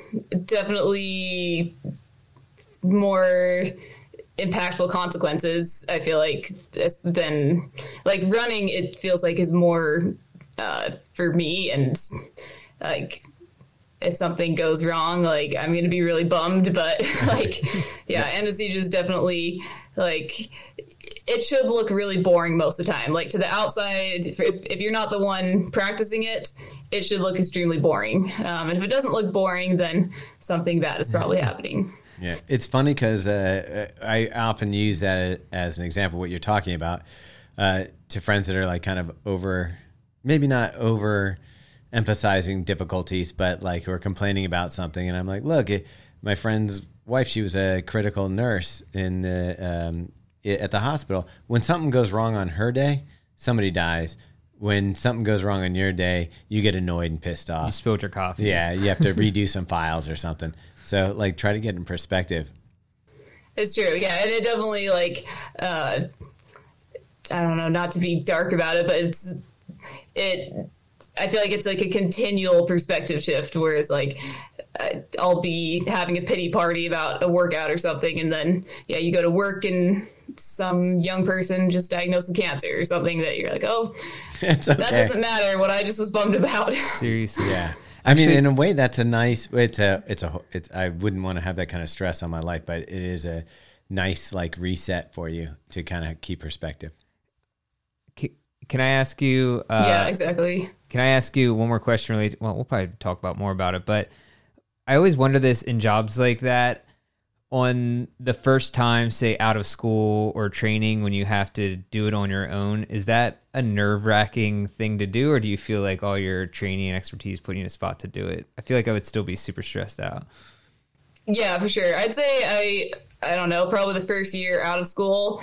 definitely more... impactful consequences, I feel like, than like running, it feels like is more uh, for me. And like, if something goes wrong, like I'm going to be really bummed, but like, yeah, anesthesia is definitely like, it should look really boring most of the time. Like to the outside, if, if you're not the one practicing it, it should look extremely boring. Um, and if it doesn't look boring, then something bad is probably happening. Yeah, it's funny because uh, I often use that as an example of what you're talking about uh, to friends that are like kind of over, maybe not over emphasizing difficulties, but like who are complaining about something. And I'm like, look, it, my friend's wife, she was a critical nurse in the um, at the hospital. When something goes wrong on her day, somebody dies. When something goes wrong on your day, you get annoyed and pissed off. You spilled your coffee. Yeah, you have to redo some files or something. So, like, try to get in perspective. It's true, yeah. And it definitely, like, uh, I don't know, not to be dark about it, but it's, it, I feel like it's, like, a continual perspective shift, whereas, like, I'll be having a pity party about a workout or something, and then, yeah, you go to work and some young person just diagnosed with cancer or something that you're like, oh, it's okay. That doesn't matter what I just was bummed about. Seriously, yeah. I mean, in a way, that's a nice. It's a. It's a. It's. I wouldn't want to have that kind of stress on my life, but it is a nice like reset for you to kind of keep perspective. Can, can I ask you? Uh, yeah, exactly. Can I ask you one more question? Related. Well, we'll probably talk about more about it, but I always wonder this in jobs like that. On the first time, say out of school or training, when you have to do it on your own, is that a nerve-wracking thing to do, or do you feel like all your training and expertise put you in a spot to do it? I feel like I would still be super stressed out. Yeah, for sure. I'd say I, I don't know, probably the first year out of school,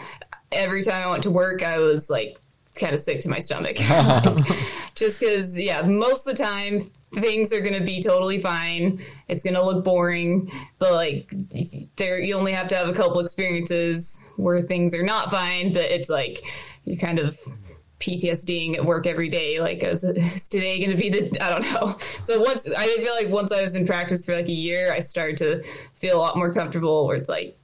every time I went to work, I was like kind of sick to my stomach. like, just because, yeah, most of the time, things are going to be totally fine. It's going to look boring, but like there, you only have to have a couple experiences where things are not fine, but it's like you're kind of PTSDing at work every day. Like is, is today going to be the, I don't know. So once I feel like once I was in practice for like a year, I started to feel a lot more comfortable where it's like,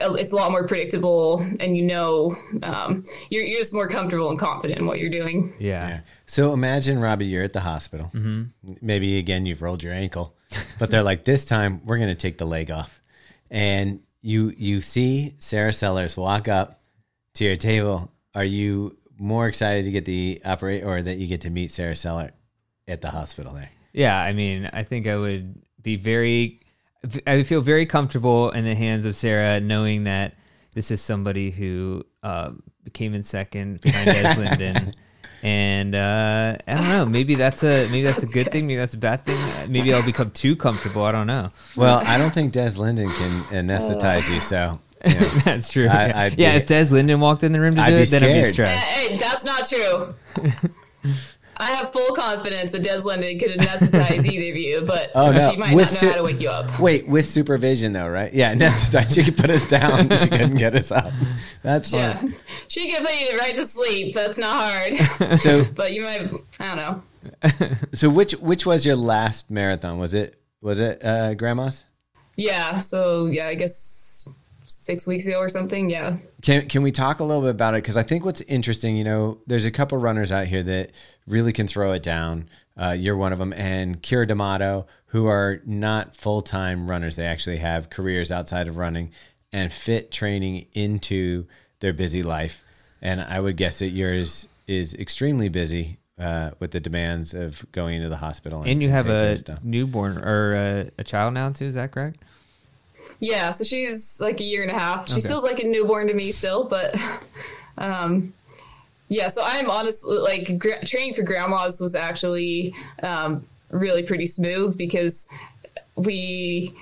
it's a lot more predictable and, you know, um, you're, you're just more comfortable and confident in what you're doing. Yeah. yeah. So imagine, Robbie, you're at the hospital. Mm-hmm. Maybe again, you've rolled your ankle, but they're like, this time we're going to take the leg off. And you, you see Sarah Sellers walk up to your table. Are you more excited to get the operate or that you get to meet Sarah Sellers at the hospital there? Yeah. I mean, I think I would be very, I feel very comfortable in the hands of Sarah, knowing that this is somebody who uh, came in second behind Des Linden, and uh, I don't know. Maybe that's a maybe that's, that's a good, good thing. Maybe that's a bad thing. Maybe I'll become too comfortable. I don't know. Well, I don't think Des Linden can anesthetize you, so. Yeah. That's true. I, yeah, yeah if Des Linden walked in the room to I'd do it, scared. Then I'd be stressed. Hey, that's not true. I have full confidence that Des Linden could anesthetize either of you, but oh, no. she might with not know su- how to wake you up. Wait, with supervision though, right? Yeah, anesthetize. She could put us down. She couldn't get us up. That's fun. Yeah. She could put you right to sleep. That's not hard. So, but you might. I don't know. So which which was your last marathon? Was it was it uh, Grandma's? Yeah. So yeah, I guess six weeks ago or something. Yeah. Can can we talk a little bit about it? Because I think what's interesting, you know, there's a couple runners out here that really can throw it down. Uh, you're one of them. And Kira D'Amato, who are not full-time runners. They actually have careers outside of running. and fit training into their busy life. And I would guess that yours is extremely busy uh, with the demands of going into the hospital. And, and you have a newborn or a, a child now too, is that correct? Yeah, so she's like a year and a half. She okay. feels like a newborn to me still, but um, yeah, so I'm honestly, like, gra- training for grandmas was actually um, really pretty smooth because we...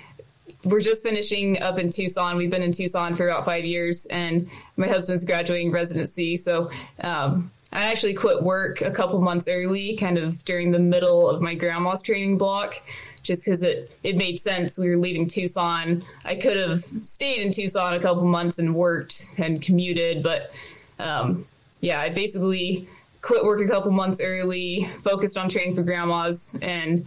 We're just finishing up in Tucson. We've been in Tucson for about five years, and my husband's graduating residency. So um, I actually quit work a couple months early, kind of during the middle of my grandma's training block, just because it, it made sense. We were leaving Tucson. I could have stayed in Tucson a couple months and worked and commuted. But, um, yeah, I basically quit work a couple months early, focused on training for grandmas, and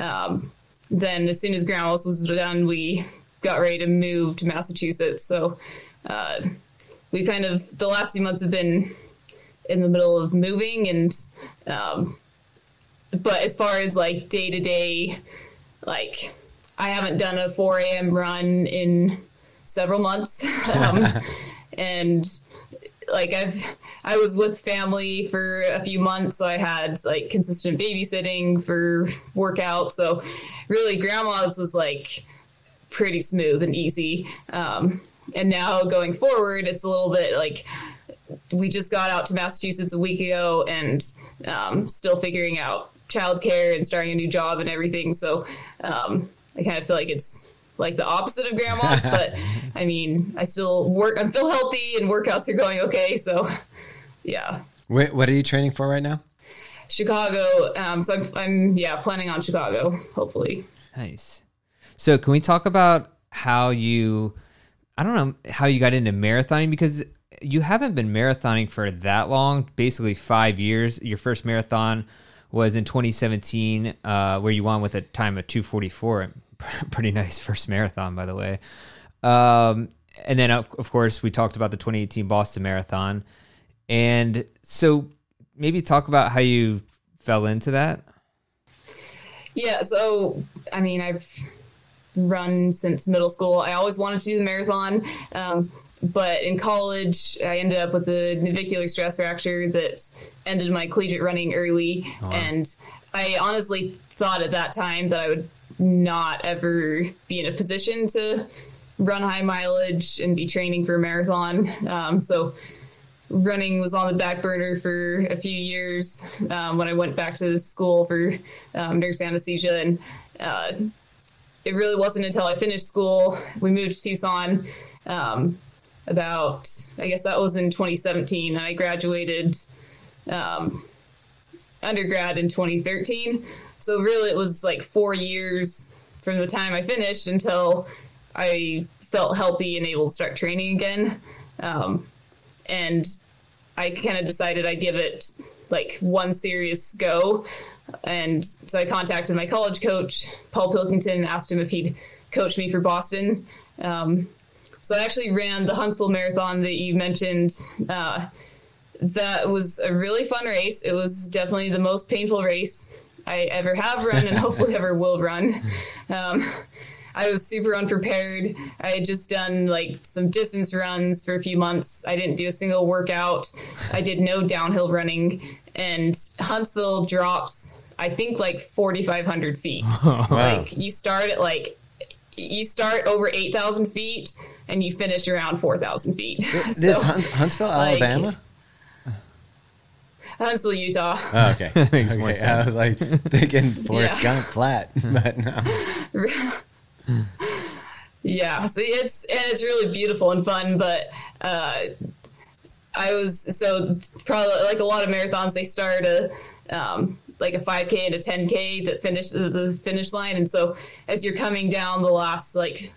um then as soon as grandma's was done, we got ready to move to Massachusetts. So uh, we kind of, the last few months have been in the middle of moving. And, um, but as far as like day to day, like I haven't done a four a.m. run in several months. um, and like I've, I was with family for a few months. So I had like consistent babysitting for workout. So really grandma's was like pretty smooth and easy. Um, and now going forward, it's a little bit like we just got out to Massachusetts a week ago and um, still figuring out childcare and starting a new job and everything. So um, I kind of feel like it's like the opposite of grandma's, but I mean, I still work, I'm still healthy and workouts are going okay. So yeah. Wait, what are you training for right now? Chicago. Um, so I'm, I'm, yeah, planning on Chicago, hopefully. Nice. So can we talk about how you, I don't know how you got into marathoning, because you haven't been marathoning for that long, basically five years. Your first marathon was in twenty seventeen, uh, where you won with a time of two forty-four. Pretty nice first marathon, by the way. Um, and then, of, of course, we talked about the twenty eighteen Boston Marathon. And so maybe talk about how you fell into that. Yeah, so, I mean, I've run since middle school. I always wanted to do the marathon. Um, but in college, I ended up with a navicular stress fracture that ended my collegiate running early. Oh. And I honestly thought at that time that I would not ever be in a position to run high mileage and be training for a marathon. Um, so running was on the back burner for a few years um, when I went back to school for um, nurse anesthesia. And uh, it really wasn't until I finished school, we moved to Tucson um, about, I guess that was in twenty seventeen. And I graduated um, undergrad in twenty thirteen. So really it was like four years from the time I finished until I felt healthy and able to start training again. Um, and I kind of decided I'd give it like one serious go. And so I contacted my college coach, Paul Pilkington, and asked him if he'd coach me for Boston. Um, so I actually ran the Huntsville Marathon that you mentioned. Uh, that was a really fun race. It was definitely the most painful race I ever have run and hopefully ever will run. Um, I was super unprepared. I had just done like some distance runs for a few months. I didn't do a single workout. I did no downhill running, and Huntsville drops, I think like forty-five hundred feet. Oh, wow. Like you start at like, you start over eight thousand feet and you finish around four thousand feet. This so, Huntsville, like, Alabama? Huntsville, Utah. Oh, okay. That makes okay. more sense. I was like thinking Forrest yeah. Gump flat, but no. yeah. It's, and it's really beautiful and fun, but uh, I was, so probably like a lot of marathons, they start a, um, like a five K and a ten K that finish the, the finish line. And so as you're coming down the last like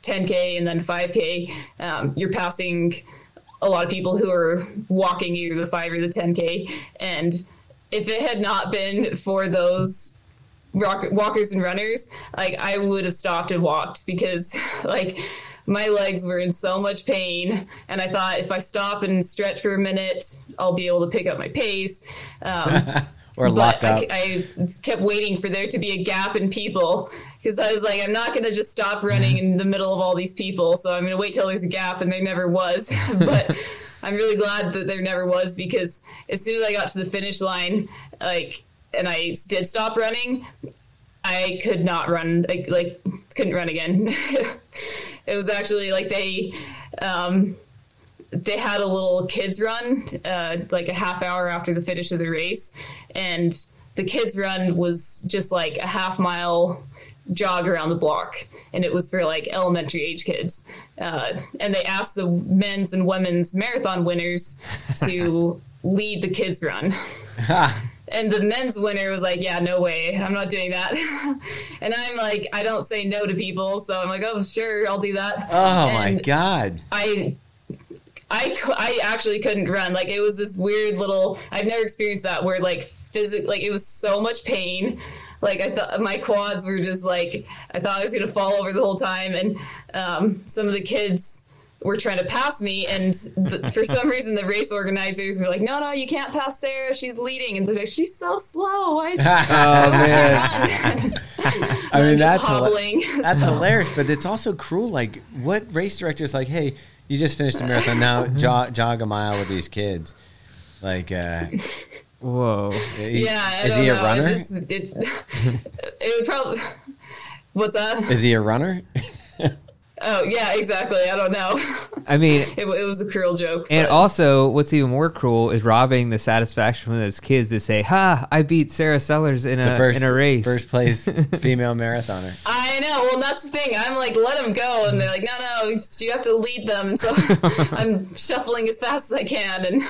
ten K and then five K, um, you're passing a lot of people who are walking either the five or the ten K. And if it had not been for those rock, walkers and runners, like I would have stopped and walked because like my legs were in so much pain. And I thought if I stop and stretch for a minute, I'll be able to pick up my pace. Um, or lock up. I, I kept waiting for there to be a gap in people. because I was like, I'm not going to just stop running in the middle of all these people. So I'm going to wait till there's a gap, and there never was. But I'm really glad that there never was, because as soon as I got to the finish line, like, and I did stop running, I could not run, I, like, couldn't run again. It was actually like they, um, they had a little kids run, uh, like a half hour after the finish of the race. And the kids run was just like a half mile jog around the block. And it was for like elementary age kids. Uh, and they asked the men's and women's marathon winners to lead the kids run. And the men's winner was like, yeah, no way, I'm not doing that. And I'm like, I don't say no to people. So I'm like, oh, sure, I'll do that. Oh, and my God. I, I, I actually couldn't run. Like, it was this weird little, I've never experienced that, where like physically, like, it was so much pain. Like, I thought my quads were just like, I thought I was going to fall over the whole time. And um, some of the kids were trying to pass me, and th- for some reason the race organizers were like, no, no, you can't pass Sarah, she's leading. And they're like, she's so slow, why is she, oh, man. I mean, that's hobbling. Hila- that's so hilarious, but it's also cruel. Like, what race director's like, hey, you just finished the marathon, now jog, jog a mile with these kids? Like, uh, whoa. He, yeah, I is he a know. runner? It, just, it, it would probably, what's that? Is he a runner? Oh, yeah, exactly. I don't know. I mean, it, it was a cruel joke. And but. Also, what's even more cruel is robbing the satisfaction from those kids that say, ha, I beat Sarah Sellers in a first, in a race. First place female marathoner. I know. Well, that's the thing. I'm like, let them go. And they're like, no, no, you have to lead them. So I'm shuffling as fast as I can. And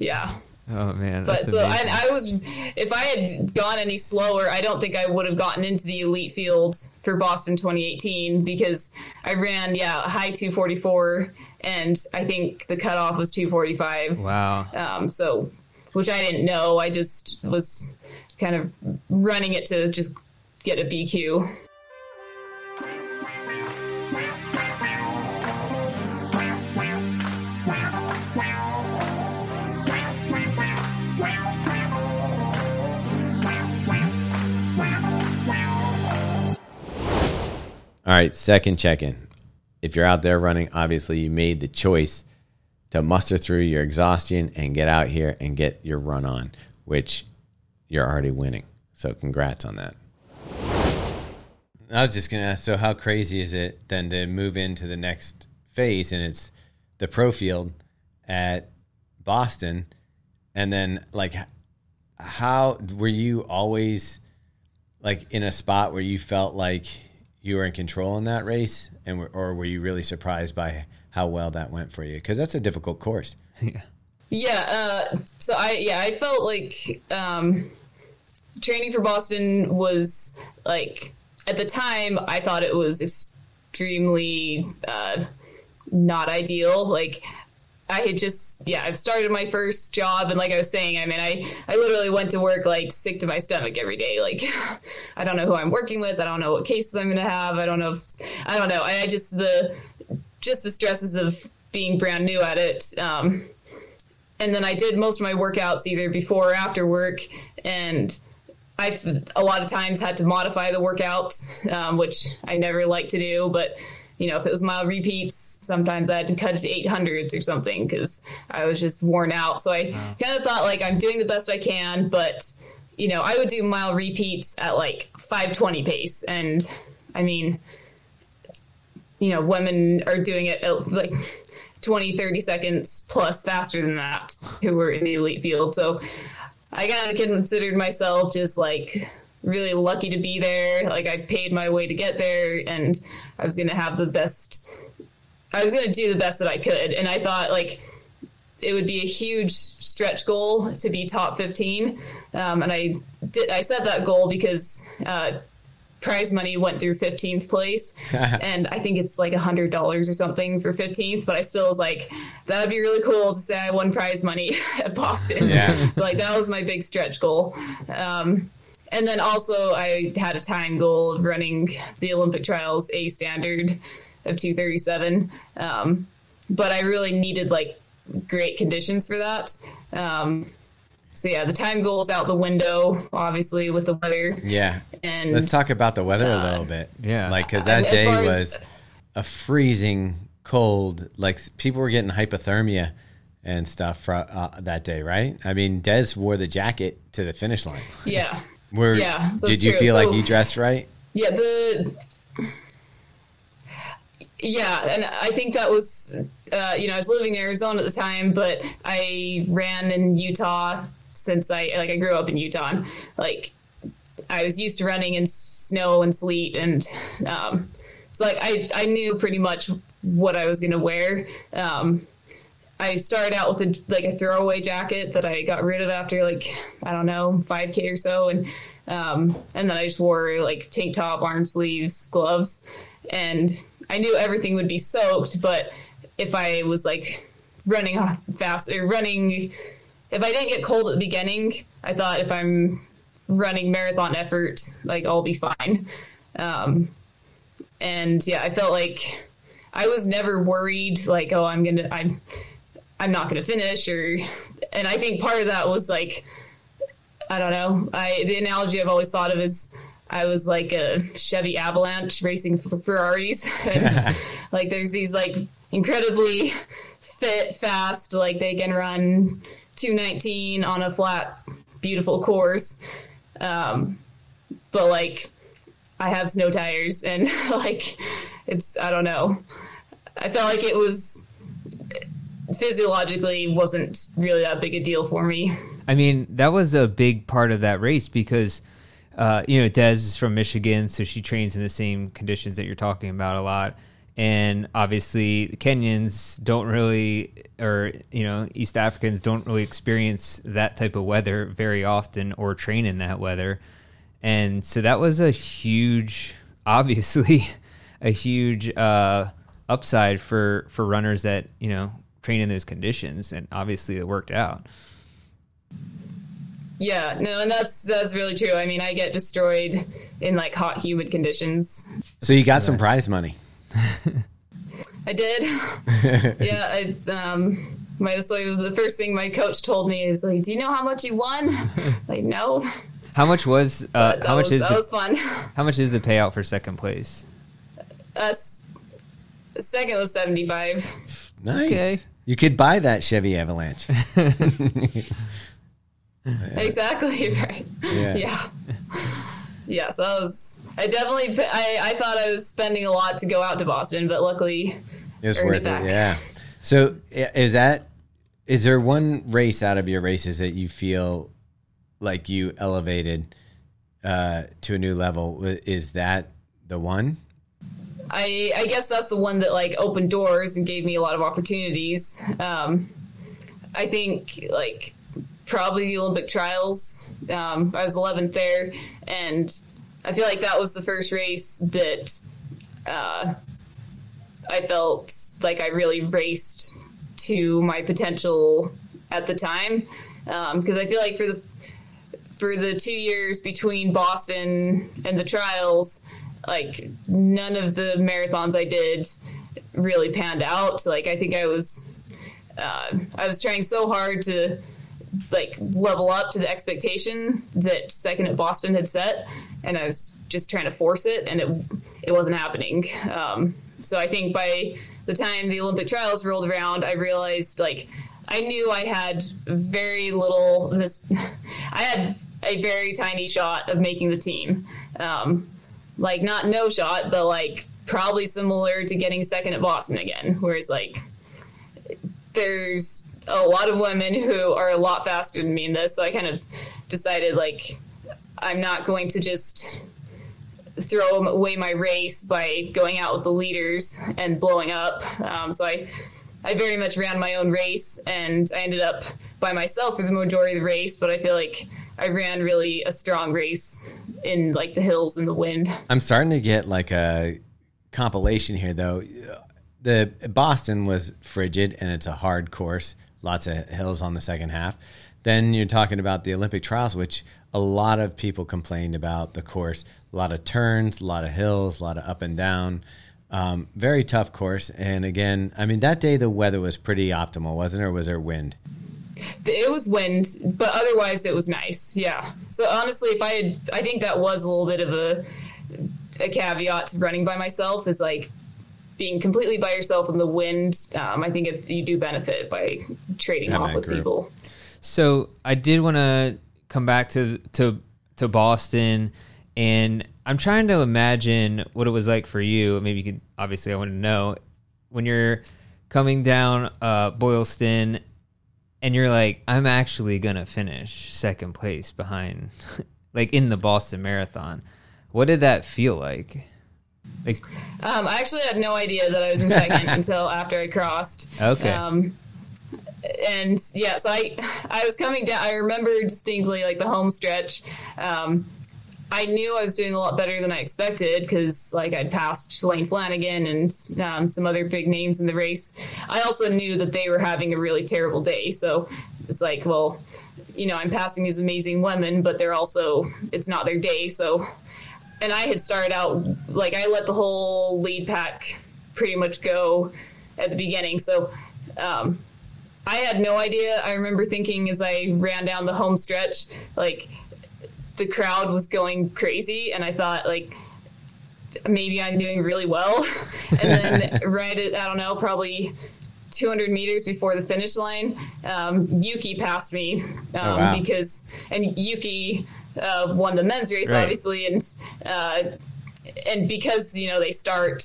yeah. Oh, man. But so I, I was, if I had gone any slower, I don't think I would have gotten into the elite field for Boston twenty eighteen, because I ran, yeah, high two forty-four, and I think the cutoff was two forty-five. Wow. Um, so, which I didn't know. I just was kind of running it to just get a B Q. All right, second check-in. If you're out there running, obviously you made the choice to muster through your exhaustion and get out here and get your run on, which you're already winning. So congrats on that. I was just going to ask, so how crazy is it then to move into the next phase, and it's the pro field at Boston, and then, like, how were you always, like, in a spot where you felt like you were in control in that race, and or were you really surprised by how well that went for you? Because that's a difficult course. Yeah. Yeah. Uh, so I yeah I felt like um, training for Boston was, like, at the time I thought it was extremely uh, not ideal. Like, I had just, yeah, I've started my first job. And like I was saying, I mean, I, I literally went to work, like, sick to my stomach every day. Like, I don't know who I'm working with. I don't know what cases I'm going to have. I don't know. If, I don't know. I, I just, the, just the stresses of being brand new at it. Um, and then I did most of my workouts either before or after work. And I've a lot of times had to modify the workouts, um, which I never like to do, but you know, if it was mile repeats, sometimes I had to cut it to eight hundreds or something because I was just worn out. So I wow. kind of thought, like, I'm doing the best I can, but, you know, I would do mile repeats at like five twenty pace. And I mean, you know, women are doing it at like twenty, thirty seconds plus faster than that who were in the elite field. So I kind of considered myself just like really lucky to be there. Like, I paid my way to get there, and I was going to have the best, I was going to do the best that I could. And I thought, like, it would be a huge stretch goal to be top fifteen. Um, and I did, I set that goal because, uh, prize money went through fifteenth place, and I think it's like a hundred dollars or something for fifteenth, but I still was like, that would be really cool to say I won prize money at Boston. Yeah. So, like, that was my big stretch goal. Um, And then also I had a time goal of running the Olympic Trials A standard of two thirty-seven. Um, but I really needed, like, great conditions for that. Um, So, yeah, the time goal's out the window, obviously, with the weather. Yeah. And let's talk about the weather uh, a little bit. Yeah. Like, because that I, day was the, a freezing cold. Like, people were getting hypothermia and stuff for, uh, that day, right? I mean, Des wore the jacket to the finish line. Yeah. Where, yeah. Did you true. feel so, like you dressed right? Yeah. The. Yeah, and I think that was, uh, you know, I was living in Arizona at the time, but I ran in Utah since I, like, I grew up in Utah. And, like, I was used to running in snow and sleet, and um, so, like, I, I knew pretty much what I was going to wear. Um, I started out with, a, like, a throwaway jacket that I got rid of after, like, I don't know, five K or so, and um, and then I just wore, like, tank top, arm sleeves, gloves, and I knew everything would be soaked, but if I was like running fast or running, if I didn't get cold at the beginning, I thought if I'm running marathon effort, like I'll be fine. Um, and yeah, I felt like I was never worried like, oh, I'm going to, I'm, I'm not going to finish or, and I think part of that was like, I don't know. I, the analogy I've always thought of is, I was like a Chevy Avalanche racing Ferraris. And like there's these like incredibly fit, fast, like they can run two nineteen on a flat, beautiful course. Um, but like I have snow tires and like it's, I don't know. I felt like it was physiologically wasn't really that big a deal for me. I mean, that was a big part of that race because Uh, you know, Des is from Michigan, so she trains in the same conditions that you're talking about a lot. And obviously, Kenyans don't really, or, you know, East Africans don't really experience that type of weather very often or train in that weather. And so that was a huge, obviously, a huge uh, upside for, for runners that, you know, train in those conditions. And obviously, it worked out. Yeah, no, and that's that's really true. I mean, I get destroyed in, like, hot, humid conditions. So you got some prize money. I did. Yeah, I, um, my so it was the first thing my coach told me is, like, do you know how much you won? Like, no. How much was uh, – how much was, is that the, was fun. How much is the payout for second place? Uh, second was seventy-five. Nice. Okay. You could buy that Chevy Avalanche. Yeah. Exactly right. Yeah. yeah, yeah. So I was, I definitely, I, I thought I was spending a lot to go out to Boston, but luckily, it was worth it. Back. Yeah. So is that? Is there one race out of your races that you feel like you elevated uh, to a new level? Is that the one? I I guess that's the one that like opened doors and gave me a lot of opportunities. Um, I think like. Probably the Olympic Trials. Um, I was eleventh there, and I feel like that was the first race that uh, I felt like I really raced to my potential at the time. Because um, I feel like for the for the two years between Boston and the trials, like none of the marathons I did really panned out. Like I think I was uh, I was trying so hard to. Like level up to the expectation that second at Boston had set. And I was just trying to force it and it, it wasn't happening. Um, so I think by the time the Olympic trials rolled around, I realized like, I knew I had very little this, I had a very tiny shot of making the team. Um, like not no shot, but like probably similar to getting second at Boston again. Whereas like there's, a lot of women who are a lot faster than me in this. So I kind of decided like, I'm not going to just throw away my race by going out with the leaders and blowing up. Um, so I, I very much ran my own race and I ended up by myself for the majority of the race, but I feel like I ran really a strong race in like the hills and the wind. I'm starting to get like a compilation here though. The Boston was frigid and it's a hard course. Lots of hills on the second half. Then you're talking about the Olympic trials, which a lot of people complained about the course. A lot of turns, a lot of hills, a lot of up and down. Um, very tough course. And again, I mean, that day the weather was pretty optimal, wasn't it? Or was there wind? It was wind, but otherwise it was nice. Yeah. So honestly, if I had, I think that was a little bit of a, a caveat to running by myself is like being completely by yourself in the wind. Um, I think if you do benefit by trading off with people. So I did want to come back to, to, to Boston, and I'm trying to imagine what it was like for you. Maybe you could, obviously I want to know when you're coming down uh, Boylston and you're like, I'm actually going to finish second place behind, like in the Boston Marathon. What did that feel like? like um, I actually had no idea that I was in second until after I crossed. Okay. Um, and yeah, so I, I was coming down. I remember distinctly like the home stretch. Um, I knew I was doing a lot better than I expected because, like, I'd passed Lane Flanagan and um, some other big names in the race. I also knew that they were having a really terrible day. So it's like, well, you know, I'm passing these amazing women, but they're also, it's not their day. So, and I had started out, like, I let the whole lead pack pretty much go at the beginning. So um, I had no idea. I remember thinking as I ran down the home stretch, like, the crowd was going crazy, and I thought, like, maybe I'm doing really well. And then right at, I don't know, probably two hundred meters before the finish line, um, Yuki passed me um, oh, wow. because, and Yuki uh, won the men's race, right. obviously, and uh, and because, you know, they start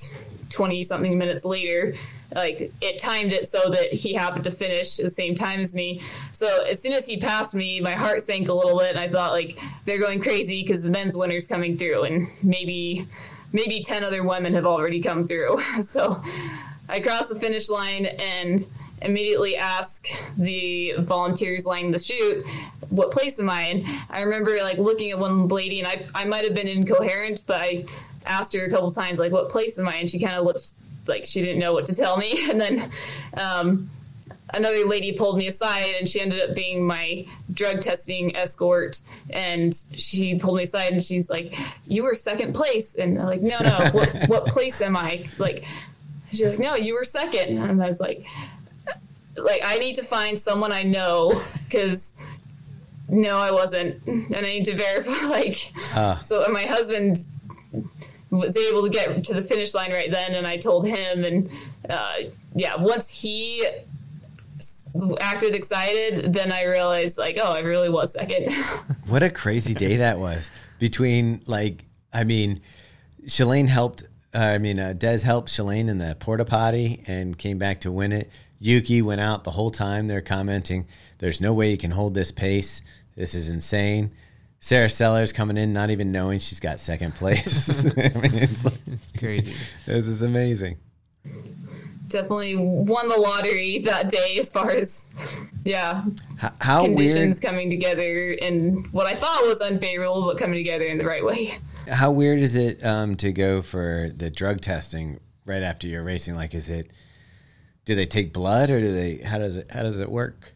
twenty-something minutes later, like, it timed it so that he happened to finish at the same time as me. So as soon as he passed me, my heart sank a little bit, and I thought, like, they're going crazy because the men's winner's coming through, and maybe maybe ten other women have already come through. So I crossed the finish line and immediately asked the volunteers lining the chute, what place am I in? I remember, like, looking at one lady, and I, I might have been incoherent, but I asked her a couple times, like, what place am I? And she kind of looked like she didn't know what to tell me. And then um, another lady pulled me aside, and she ended up being my drug testing escort. And she pulled me aside, and she's like, you were second place. And I'm like, no, no, what, what place am I? Like, she's like, no, you were second. And I was like, like, I need to find someone I know, because no, I wasn't. And I need to verify, like, uh. so and my husband was able to get to the finish line right then, and I told him, and uh, yeah, once he acted excited, then I realized, like, oh, I really was second. What a crazy day that was. Between, like, I mean, Shalane helped, uh, I mean, uh, Des helped Shalane in the porta potty and came back to win it. Yuki went out the whole time. They're commenting, there's no way you can hold this pace. This is insane. Sarah Sellers coming in, not even knowing she's got second place. I mean, it's, like, it's crazy. This is amazing. Definitely won the lottery that day as far as, yeah, how, how conditions weird. Coming together in what I thought was unfavorable, but coming together in the right way. How weird is it um, to go for the drug testing right after you're racing? Like, is it, do they take blood, or do they, how does it, how does it work?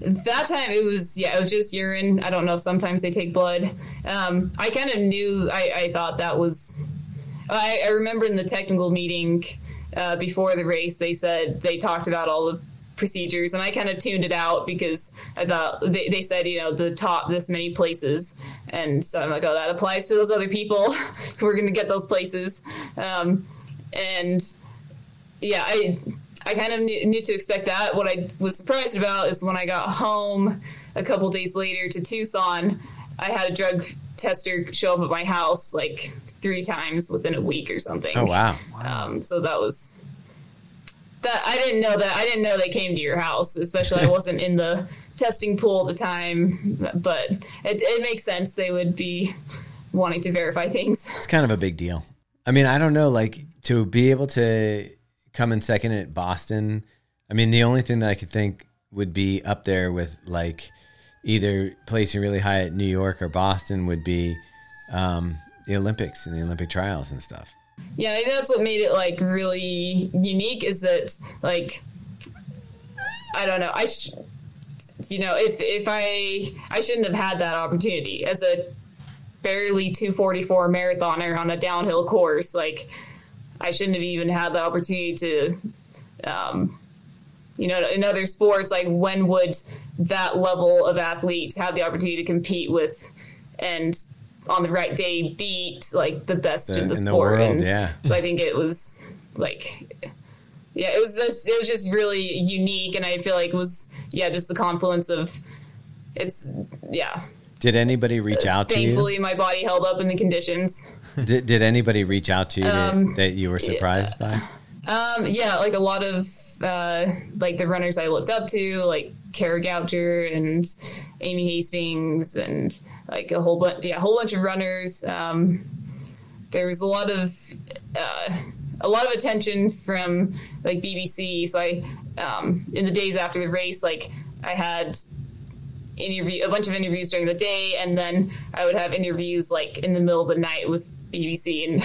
That time it was, yeah, it was just urine. I don't know if sometimes they take blood. Um, I kind of knew, I, I thought that was, I, I remember in the technical meeting uh, before the race, they said, they talked about all the procedures, and I kind of tuned it out because I thought they, they said, you know, the top this many places. And so I'm like, oh, that applies to those other people who are going to get those places. Um, and yeah, I, I kind of knew, knew to expect that. What I was surprised about is when I got home a couple days later to Tucson, I had a drug tester show up at my house like three times within a week or something. Oh, wow. wow. Um, so that was that. I didn't know that. I didn't know they came to your house, especially I wasn't in the testing pool at the time, but it, it makes sense. They would be wanting to verify things. It's kind of a big deal. I mean, I don't know, like, to be able to come in second at Boston. I mean, the only thing that I could think would be up there with, like, either placing really high at New York or Boston would be um, the Olympics and the Olympic trials and stuff. Yeah, I think that's what made it, like, really unique is that, like, I don't know. I, sh- you know, if, if I, I shouldn't have had that opportunity as a barely two forty-four marathoner on a downhill course. Like, I shouldn't have even had the opportunity to um, you know, in other sports, like when would that level of athletes have the opportunity to compete with and on the right day beat like the best in the sport? And yeah. So I think it was like, yeah, it was just, it was just really unique. And I feel like it was, yeah, just the confluence of it's, yeah. Did anybody reach uh, out to you? Thankfully, my body held up in the conditions. Did, did anybody reach out to you um, that, that you were surprised yeah. by? Um, yeah, like a lot of uh, like the runners I looked up to, like Kara Goucher and Amy Hastings, and like a whole bunch, yeah, a whole bunch of runners. Um, there was a lot of uh, a lot of attention from like B B C. So I, um, in the days after the race, like I had. interview a bunch of interviews during the day, and then I would have interviews like in the middle of the night with B B C, and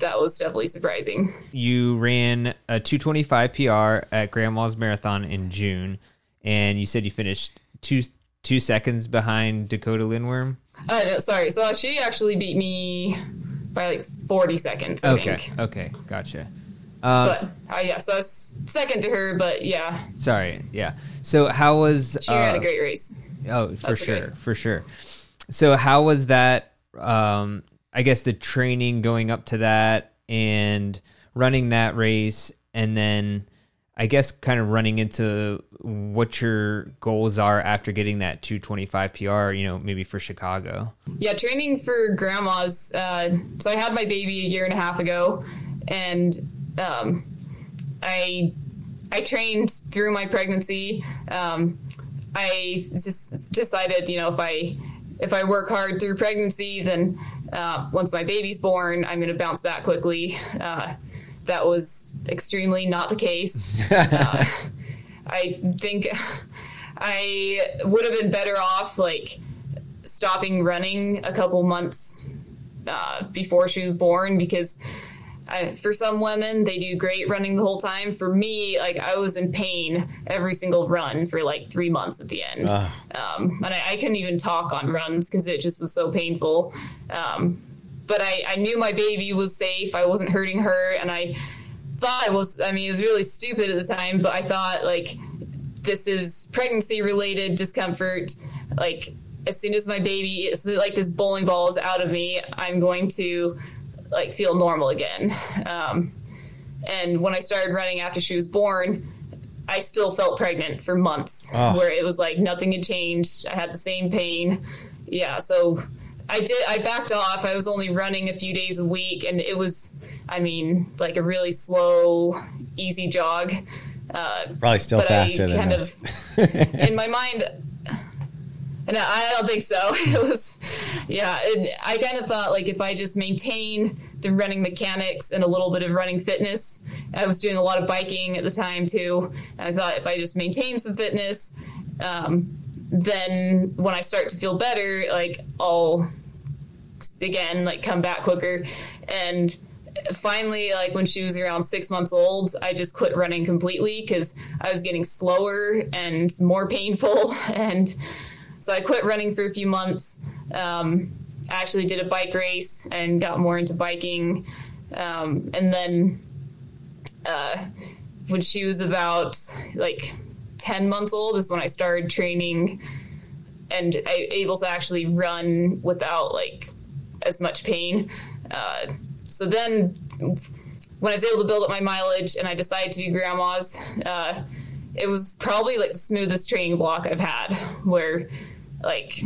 that was definitely surprising. You ran a two twenty-five P R at Grandma's Marathon in June, and you said you finished two two seconds behind Dakota Lindworm. Oh, uh, no, sorry. So she actually beat me by like forty seconds, I okay. think. Okay, gotcha. Um, but, uh, yeah, so I was second to her, but yeah. Sorry, yeah. So how was... She uh, ran a great race. Oh, for That's sure, for sure. So how was that, um, I guess, the training going up to that and running that race, and then I guess kind of running into what your goals are after getting that two twenty-five P R, you know, maybe for Chicago? Yeah, training for Grandma's. Uh, so I had my baby a year and a half ago, and... Um, I, I trained through my pregnancy. Um, I just decided, you know, if I, if I work hard through pregnancy, then, uh, once my baby's born, I'm going to bounce back quickly. Uh, that was extremely not the case. uh, I think I would have been better off, like, stopping running a couple months, uh, before she was born, because I, for some women, they do great running the whole time. For me, like I was in pain every single run for like three months at the end. Uh. Um, and I, I couldn't even talk on runs because it just was so painful. Um, but I, I knew my baby was safe. I wasn't hurting her. And I thought I was, I mean, it was really stupid at the time, but I thought like, this is pregnancy related discomfort. Like as soon as my baby is like this bowling ball is out of me, I'm going to like feel normal again. Um, and when I started running after she was born, I still felt pregnant for months oh. where it was like nothing had changed. I had the same pain. Yeah. So I did, I backed off. I was only running a few days a week, and it was, I mean, like a really slow, easy jog. Uh, probably still but faster I than kind us. Of, in my mind, no, I don't think so. It was, yeah, it, I kind of thought, like, if I just maintain the running mechanics and a little bit of running fitness, I was doing a lot of biking at the time, too, and I thought if I just maintain some fitness, um, then when I start to feel better, like, I'll, again, like, come back quicker. And finally, like, when she was around six months old, I just quit running completely because I was getting slower and more painful, and... So I quit running for a few months. Um, I actually did a bike race and got more into biking. Um, and then uh, when she was about like ten months old is when I started training and I able to actually run without like as much pain. Uh, so then when I was able to build up my mileage and I decided to do Grandma's, uh, it was probably like the smoothest training block I've had where like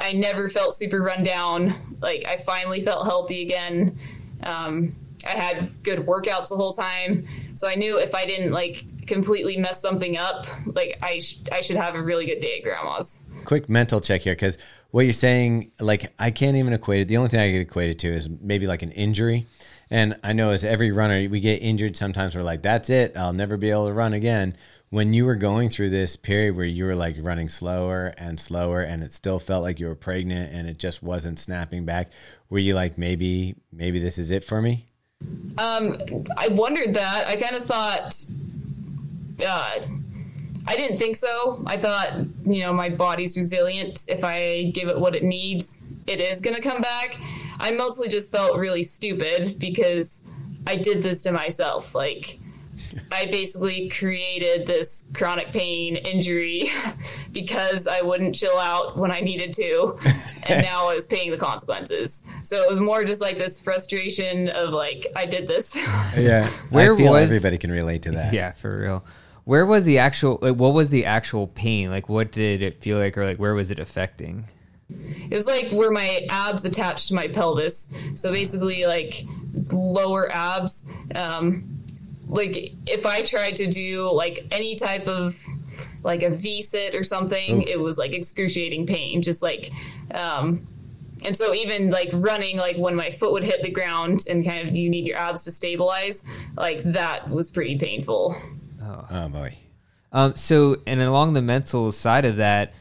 I never felt super run down. Like I finally felt healthy again. Um, I had good workouts the whole time. So I knew if I didn't like completely mess something up, like I, sh- I should have a really good day at Grandma's. Quick mental check here. Cause what you're saying, like I can't even equate it. The only thing I could equate it to is maybe like an injury. And I know as every runner, we get injured. Sometimes we're like, that's it. I'll never be able to run again. When you were going through this period where you were like running slower and slower and it still felt like you were pregnant and it just wasn't snapping back, were you like, maybe, maybe this is it for me? Um, I wondered that. I kind of thought, uh, I didn't think so. I thought, you know, my body's resilient. If I give it what it needs, it is going to come back. I mostly just felt really stupid because I did this to myself. Like I basically created this chronic pain injury because I wouldn't chill out when I needed to. And now I was paying the consequences. So it was more just like this frustration of like, I did this. Yeah. Where I feel was, everybody can relate to that. Yeah, for real. Where was the actual, like, what was the actual pain? Like, what did it feel like? Or like, where was it affecting? It was like where my abs attached to my pelvis. So basically like lower abs. Um, like if I tried to do like any type of like a V-sit or something, Ooh. It was like excruciating pain. Just like, um, and so even like running, like when my foot would hit the ground and kind of you need your abs to stabilize, like that was pretty painful. Oh, oh boy. Um, so, and along the mental side of that,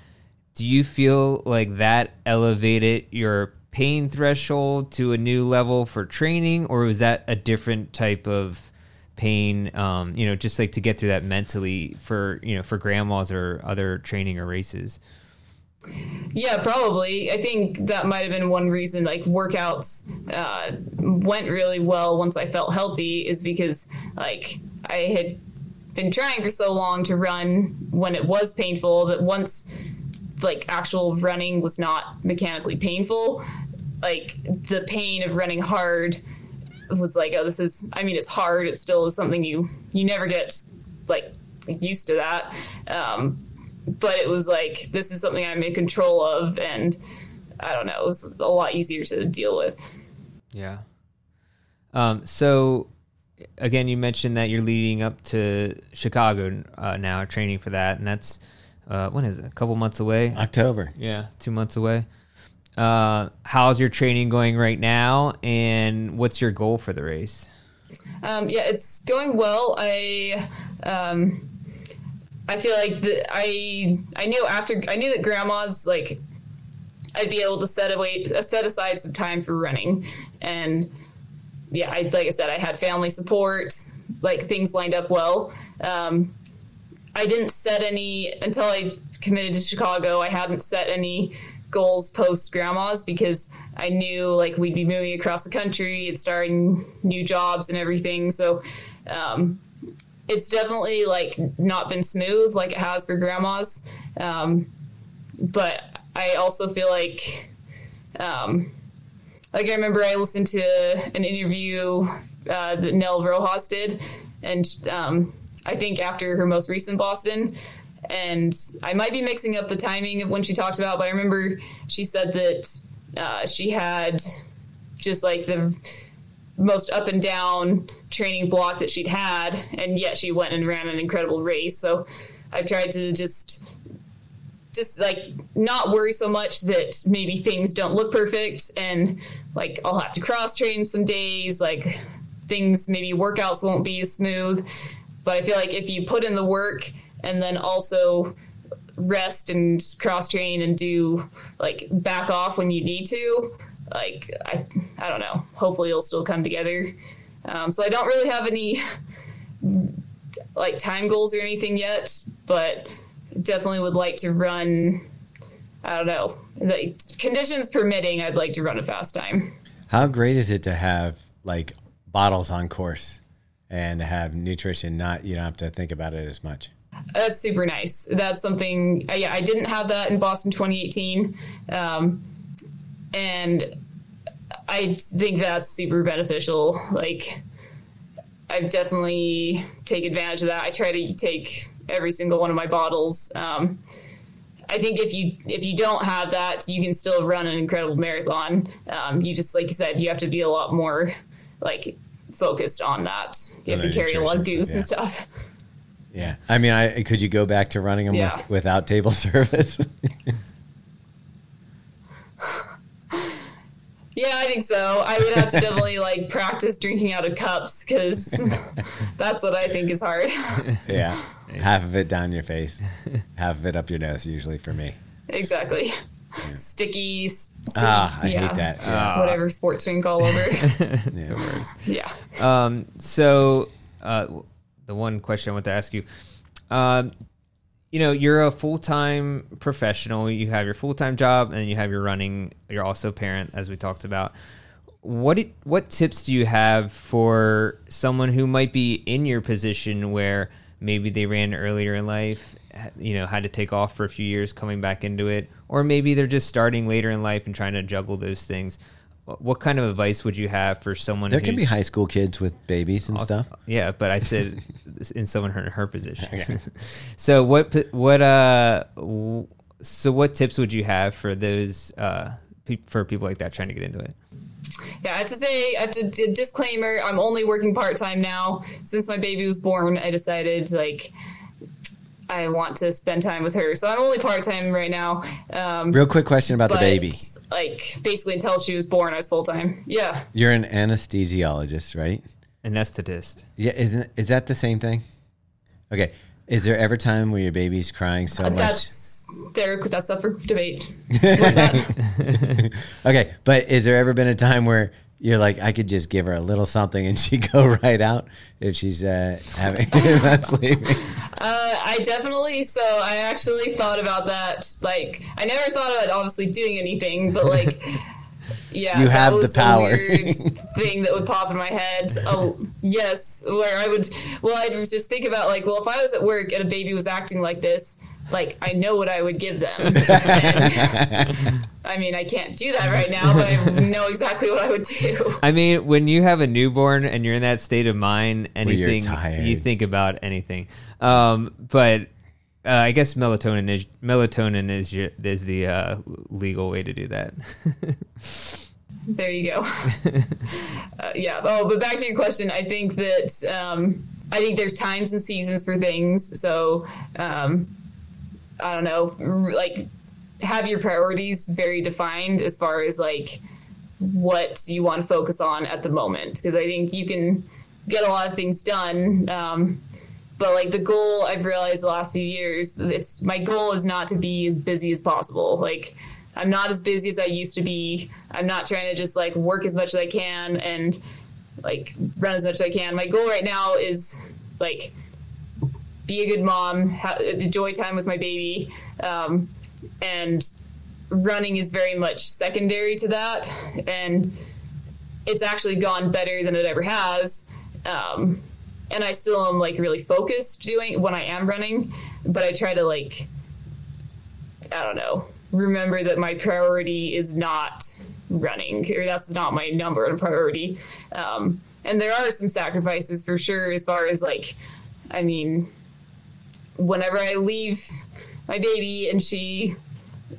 do you feel like that elevated your pain threshold to a new level for training, or was that a different type of pain, um, you know, just like to get through that mentally for, you know, for grandmas or other training or races? Yeah, probably. I think that might have been one reason like workouts uh, went really well once I felt healthy, is because like I had been trying for so long to run when it was painful that once like actual running was not mechanically painful, like the pain of running hard was like, oh, this is, I mean, it's hard. It still is something you, you never get like used to that. Um, but it was like, this is something I'm in control of. And I don't know, it was a lot easier to deal with. Yeah. Um, so again, you mentioned that you're leading up to Chicago uh, now, training for that. And that's, Uh, when is it? A couple months away? October. Yeah, two months away. Uh, how's your training going right now, and what's your goal for the race? Um, yeah, it's going well. I um, I feel like the, I I knew after I knew that grandma's like I'd be able to set away set aside some time for running, and yeah, I like I said, I had family support, like things lined up well. Um, I didn't set any, until I committed to Chicago, I hadn't set any goals post grandma's because I knew like we'd be moving across the country and starting new jobs and everything. So um, it's definitely like not been smooth like it has for grandma's. Um, but I also feel like, um, like I remember I listened to an interview uh, that Nell Rojas did, and um I think after her most recent Boston, and I might be mixing up the timing of when she talked about, but I remember she said that uh, she had just like the most up and down training block that she'd had, and yet she went and ran an incredible race. So I've tried to just, just like not worry so much that maybe things don't look perfect, and like I'll have to cross train some days, like things, maybe workouts won't be as smooth. But I feel like if you put in the work and then also rest and cross train and do like back off when you need to, like, I, I don't know, hopefully it'll still come together. Um, so I don't really have any like time goals or anything yet, but definitely would like to run, I don't know, like conditions permitting, I'd like to run a fast time. How great is it to have like bottles on course? And have nutrition not, you don't have to think about it as much. That's super nice. That's something, yeah, I didn't have that in Boston twenty eighteen. Um, and I think that's super beneficial. Like, I've definitely taken advantage of that. I try to take every single one of my bottles. Um, I think if you if you don't have that, you can still run an incredible marathon. Um, you just, like you said, you have to be a lot more, like, focused on that. You have to carry a lot of goose yeah. and stuff. Yeah. I mean, I could you go back to running them yeah. with, without table service? Yeah, I think so. I would have to definitely like practice drinking out of cups because that's what I think is hard. Yeah. Half of it down your face, half of it up your nose, usually for me. Exactly. Yeah. Sticky, sticky, ah, I yeah. hate that. Yeah. Whatever sports drink all over. Yeah. yeah. Um, so uh, the one question I want to ask you, um, you know, you're a full-time professional. You have your full-time job, and you have your running. You're also a parent, as we talked about. What it, what tips do you have for someone who might be in your position where maybe they ran earlier in life, you know, had to take off for a few years, coming back into it, or maybe they're just starting later in life and trying to juggle those things? What kind of advice would you have for someone? There can be high school kids with babies and also, stuff. Yeah, but I said in someone in her position. Okay. so what what uh so what tips would you have for those uh for people like that trying to get into it? Yeah, I have to say, I have to d- disclaimer, I'm only working part-time now. Since my baby was born, I decided, like, I want to spend time with her. So I'm only part-time right now. Um, Real quick question about but, the baby. Like, basically until she was born, I was full-time. Yeah. You're an anesthesiologist, right? Anesthetist. Yeah, isn't, is that the same thing? Okay. Is there ever time where your baby's crying so much? That's- Derek, that's up for debate. What's that? Okay, but is there ever been a time where you're like, I could just give her a little something and she go right out if she's uh, having not sleeping? Uh, I definitely. So I actually thought about that. Like, I never thought about obviously doing anything, but like, yeah, you have that was the power. A weird thing that would pop in my head. Oh, yes, where I would. Well, I would just think about like, well, if I was at work and a baby was acting like this, like, I know what I would give them. And, I mean, I can't do that right now, but I know exactly what I would do. I mean, when you have a newborn and you're in that state of mind, anything you think about, anything. Um, but uh, I guess melatonin is melatonin is your, is the uh, legal way to do that. There you go. uh, yeah. Oh, but back to your question. I think that um, I think there's times and seasons for things. So. Um, I don't know, like have your priorities very defined as far as like what you want to focus on at the moment. Because I think you can get a lot of things done. Um, but like the goal I've realized the last few years, it's my goal is not to be as busy as possible. Like I'm not as busy as I used to be. I'm not trying to just like work as much as I can and like run as much as I can. My goal right now is like, be a good mom, ha- enjoy time with my baby. Um, and running is very much secondary to that. And it's actually gone better than it ever has. Um, and I still am like really focused doing when I am running, but I try to like, I don't know, remember that my priority is not running, or that's not my number one priority. Um, and there are some sacrifices for sure, as far as like, I mean, whenever I leave my baby and she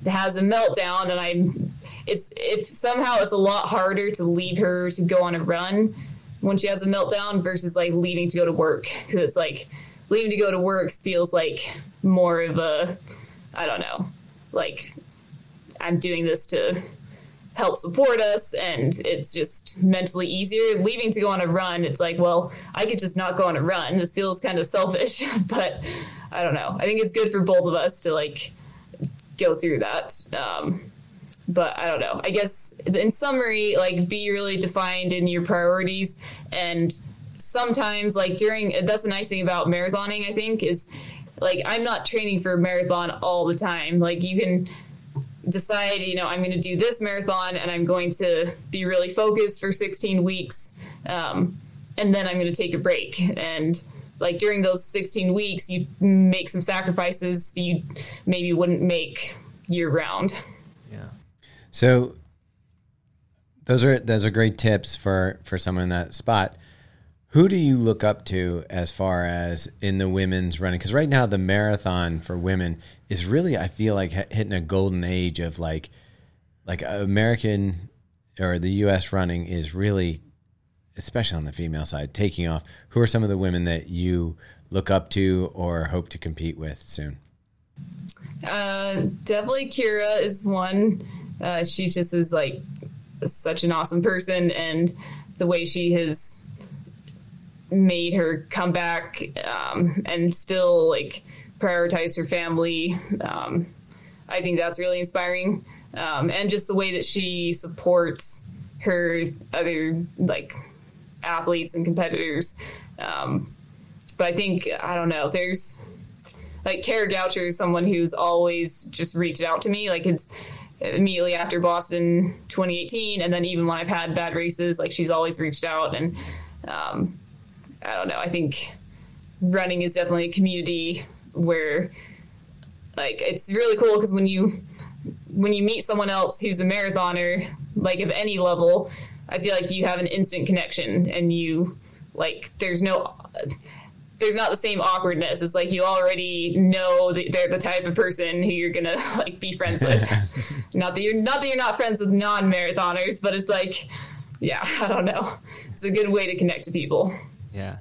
has a meltdown and I'm, it's, if somehow it's a lot harder to leave her to go on a run when she has a meltdown versus like leaving to go to work. Cause it's like leaving to go to work feels like more of a, I don't know, like I'm doing this to help support us. And it's just mentally easier. Leaving to go on a run, it's like, well, I could just not go on a run. This feels kind of selfish, but I don't know. I think it's good for both of us to like go through that. Um, but I don't know, I guess in summary, like be really defined in your priorities. And sometimes like during, that's the nice thing about marathoning, I think, is like, I'm not training for a marathon all the time. Like you can decide, you know, I'm going to do this marathon and I'm going to be really focused for sixteen weeks. Um, and then I'm going to take a break. And like during those sixteen weeks, you make some sacrifices that you maybe wouldn't make year round. Yeah. So those are, those are great tips for, for someone in that spot. Who do you look up to as far as in the women's running? Because right now the marathon for women is really, I feel like, hitting a golden age of like, like American or the U S running is really, especially on the female side, taking off. Who are some of the women that you look up to or hope to compete with soon? Uh, definitely Kira is one. Uh, she just is like such an awesome person, and the way she has made her come back um, and still like prioritize her family. Um, I think that's really inspiring. Um, and just the way that she supports her other like athletes and competitors. Um, but I think, I don't know, there's like Kara Goucher is someone who's always just reached out to me. Like it's, immediately after Boston twenty eighteen. And then even when I've had bad races, like, she's always reached out. And um, I don't know, I think running is definitely a community where, like, it's really cool because when you when you meet someone else who's a marathoner, like, of any level, I feel like you have an instant connection, and you, like, there's no there's not the same awkwardness. It's like you already know that they're the type of person who you're gonna, like, be friends with. not that you're not that you're not friends with non-marathoners, but it's like, yeah, I don't know, it's a good way to connect to people. Yeah.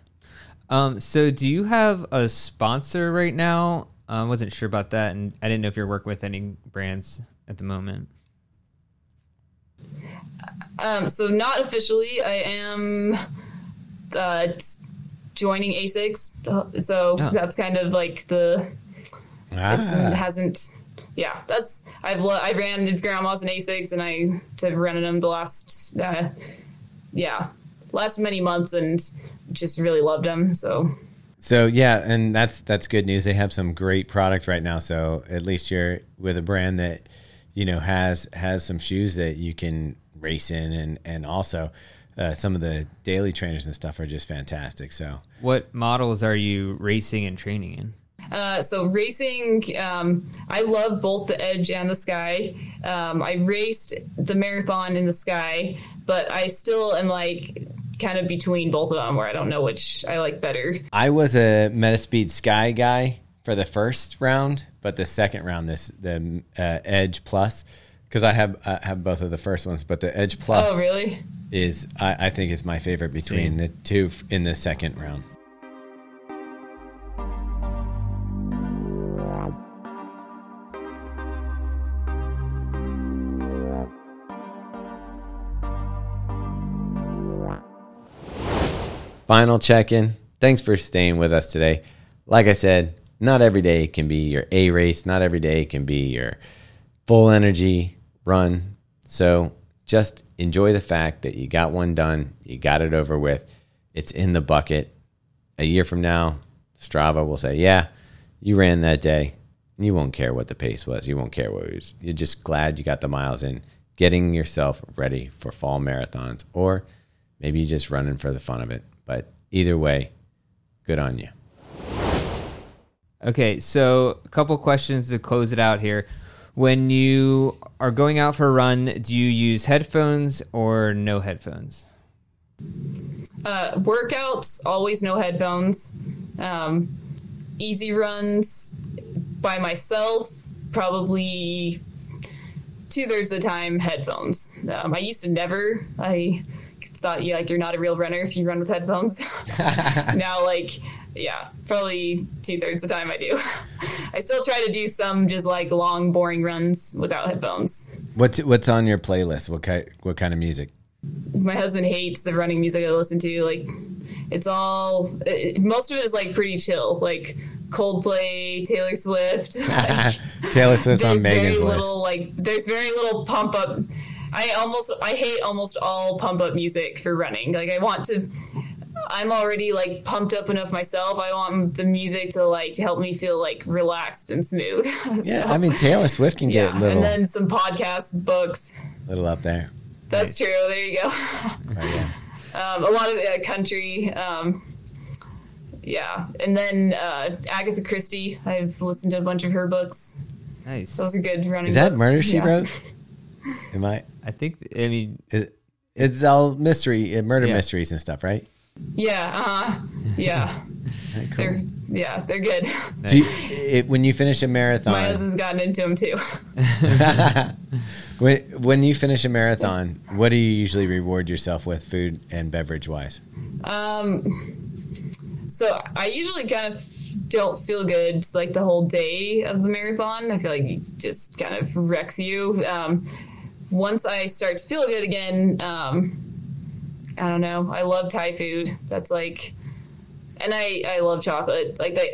Um, so do you have a sponsor right now? I um, wasn't sure about that, and I didn't know if you're working with any brands at the moment. Um, so not officially. I am uh, joining A S I C S, so oh. that's kind of like the ah. it hasn't. Yeah, that's I've I ran Grandma's and A S I C S, and I have run them the last uh, yeah last many months, and just really loved them. So, so yeah. And that's, that's good news. They have some great product right now. So at least you're with a brand that, you know, has, has some shoes that you can race in. And, and also uh, some of the daily trainers and stuff are just fantastic. So what models are you racing and training in? Uh, so racing, um, I love both the Edge and the Sky. Um, I raced the marathon in the Sky, but I still am like, kind of between both of them where I don't know which I like better. I was a MetaSpeed Sky guy for the first round, but the second round, this the uh, Edge Plus, because I have I have both of the first ones, but the Edge Plus oh, really? is I, I think is my favorite between See. the two in the second round. Final check-in. Thanks for staying with us today. Like I said, not every day can be your A race. Not every day can be your full energy run. So just enjoy the fact that you got one done. You got it over with. It's in the bucket. A year from now, Strava will say, yeah, you ran that day. You won't care what the pace was. You won't care what it was. You're just glad you got the miles in, getting yourself ready for fall marathons, or maybe you're just running for the fun of it. But either way, good on you. Okay, so a couple questions to close it out here. When you are going out for a run, do you use headphones or no headphones? Uh, workouts, always no headphones. Um, easy runs by myself, probably two-thirds of the time, headphones. Um, I used to never... I. thought you like you're not a real runner if you run with headphones. Now, like, yeah, probably two-thirds of the time I do. I still try to do some just like long boring runs without headphones. What's what's on your playlist? What kind what kind of music? My husband hates the running music I listen to. Like, it's all it, most of it is like pretty chill, like Coldplay, Taylor Swift. Like, Taylor Swift's on Megan's list. Little, like, there's very little pump up. I almost, I hate almost all pump up music for running. Like, I want to, I'm already like pumped up enough myself. I want the music to like help me feel like relaxed and smooth. So, yeah. I mean, Taylor Swift can get yeah, a little. And then some podcasts, books. A little up there. That's right. True. There you go. Right, yeah. um, a lot of uh, country. Um, yeah. And then uh, Agatha Christie. I've listened to a bunch of her books. Nice. Those are good running Is that books. Murder, She yeah. Wrote? Am I? I think, I mean, it, it's all mystery, murder yeah. mysteries and stuff, right? Yeah. Uh-huh. Yeah. Cool. They're, yeah, they're good. Do you, it, when you finish a marathon. My husband's gotten into them too. when, when you finish a marathon, what do you usually reward yourself with food and beverage wise? Um, so I usually kind of don't feel good like the whole day of the marathon. I feel like it just kind of wrecks you. Um, Once I start to feel good again, um, I don't know. I love Thai food. That's like, and I, I love chocolate. Like, they,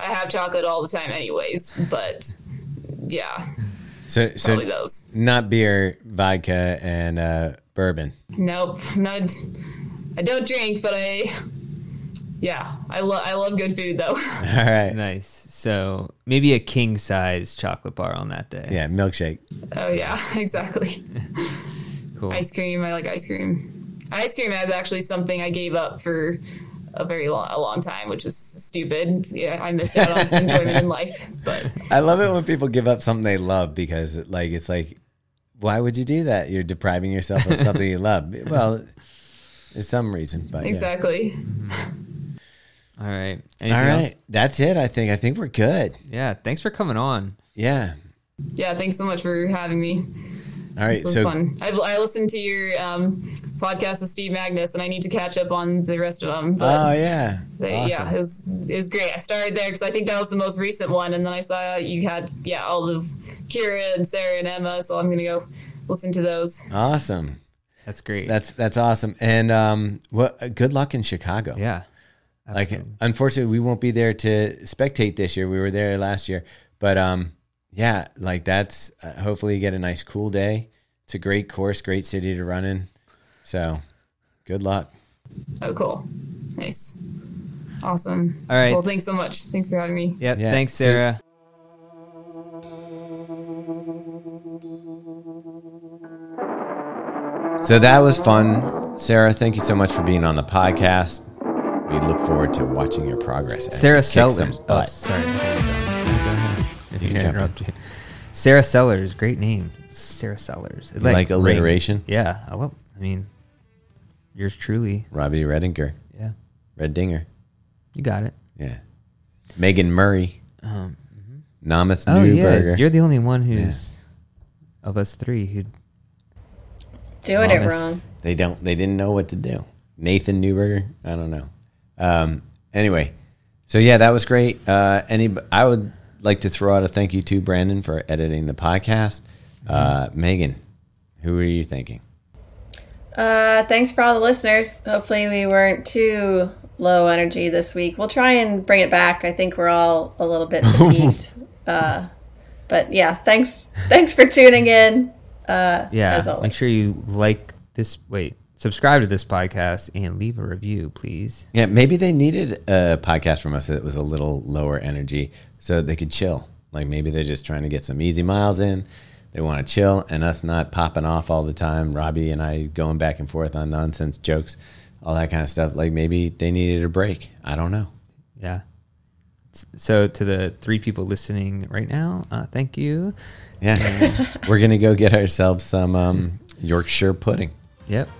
I have chocolate all the time anyways, but yeah. So, so those. Not beer, vodka, and uh, bourbon. Nope. I'm not, I don't drink, but I, Yeah, I love I love good food, though. All right. Nice. So maybe a king-size chocolate bar on that day. Yeah, milkshake. Oh, yeah, exactly. Cool. Ice cream. I like ice cream. Ice cream is actually something I gave up for a very long, a long time, which is stupid. Yeah, I missed out on some enjoyment in life. But I love it when people give up something they love, because like it's like, why would you do that? You're depriving yourself of something you love. Well, there's some reason. But exactly. Yeah. Mm-hmm. All right. Anything All right. Else? That's it, I think. I think we're good. Yeah. Thanks for coming on. Yeah. Yeah. Thanks so much for having me. All right. This was so fun. I, I listened to your um, podcast with Steve Magness, and I need to catch up on the rest of them. But oh, yeah. They, awesome. Yeah. It was, it was great. I started there because I think that was the most recent one. And then I saw you had, yeah, all of Kira and Sarah and Emma. So I'm going to go listen to those. Awesome. That's great. That's that's awesome. And um, what good luck in Chicago. Yeah. Like, Absolutely. Unfortunately, we won't be there to spectate this year. We were there last year. But, um, yeah, like that's uh, hopefully you get a nice cool day. It's a great course, great city to run in. So good luck. Oh, cool. Nice. Awesome. All right. Well, thanks so much. Thanks for having me. Yep. Yeah. Thanks, Sarah. So- so that was fun. Sarah, thank you so much for being on the podcast. We look forward to watching your progress. Sarah Sellers. Oh, sorry. You can jump in. Sarah Sellers. Great name. Sarah Sellers. Like, like alliteration? Great. Yeah. I love, I mean, yours truly. Robbie Redinger. Yeah. Red Dinger. You got it. Yeah. Megan Murray. Um, mm-hmm. Namath oh, Newberger. Yeah. You're the only one who's yeah. of us three who doing it wrong. They don't, they didn't know what to do. Nathan Newberger. I don't know. Um, anyway, so yeah, that was great. Uh, any, I would like to throw out a thank you to Brandon for editing the podcast. Uh, mm-hmm. Megan, who are you thanking? Uh, thanks for all the listeners. Hopefully we weren't too low energy this week. We'll try and bring it back. I think we're all a little bit fatigued. uh, but yeah, thanks. Thanks for tuning in. Uh, yeah, as always. Make sure you like this. Wait. Subscribe to this podcast and leave a review, please. Yeah, maybe they needed a podcast from us that was a little lower energy so they could chill. Like maybe they're just trying to get some easy miles in. They want to chill and us not popping off all the time. Robbie and I going back and forth on nonsense jokes, all that kind of stuff. Like maybe they needed a break. I don't know. Yeah. So to the three people listening right now, uh, thank you. Yeah. We're going to go get ourselves some um, Yorkshire pudding. Yep.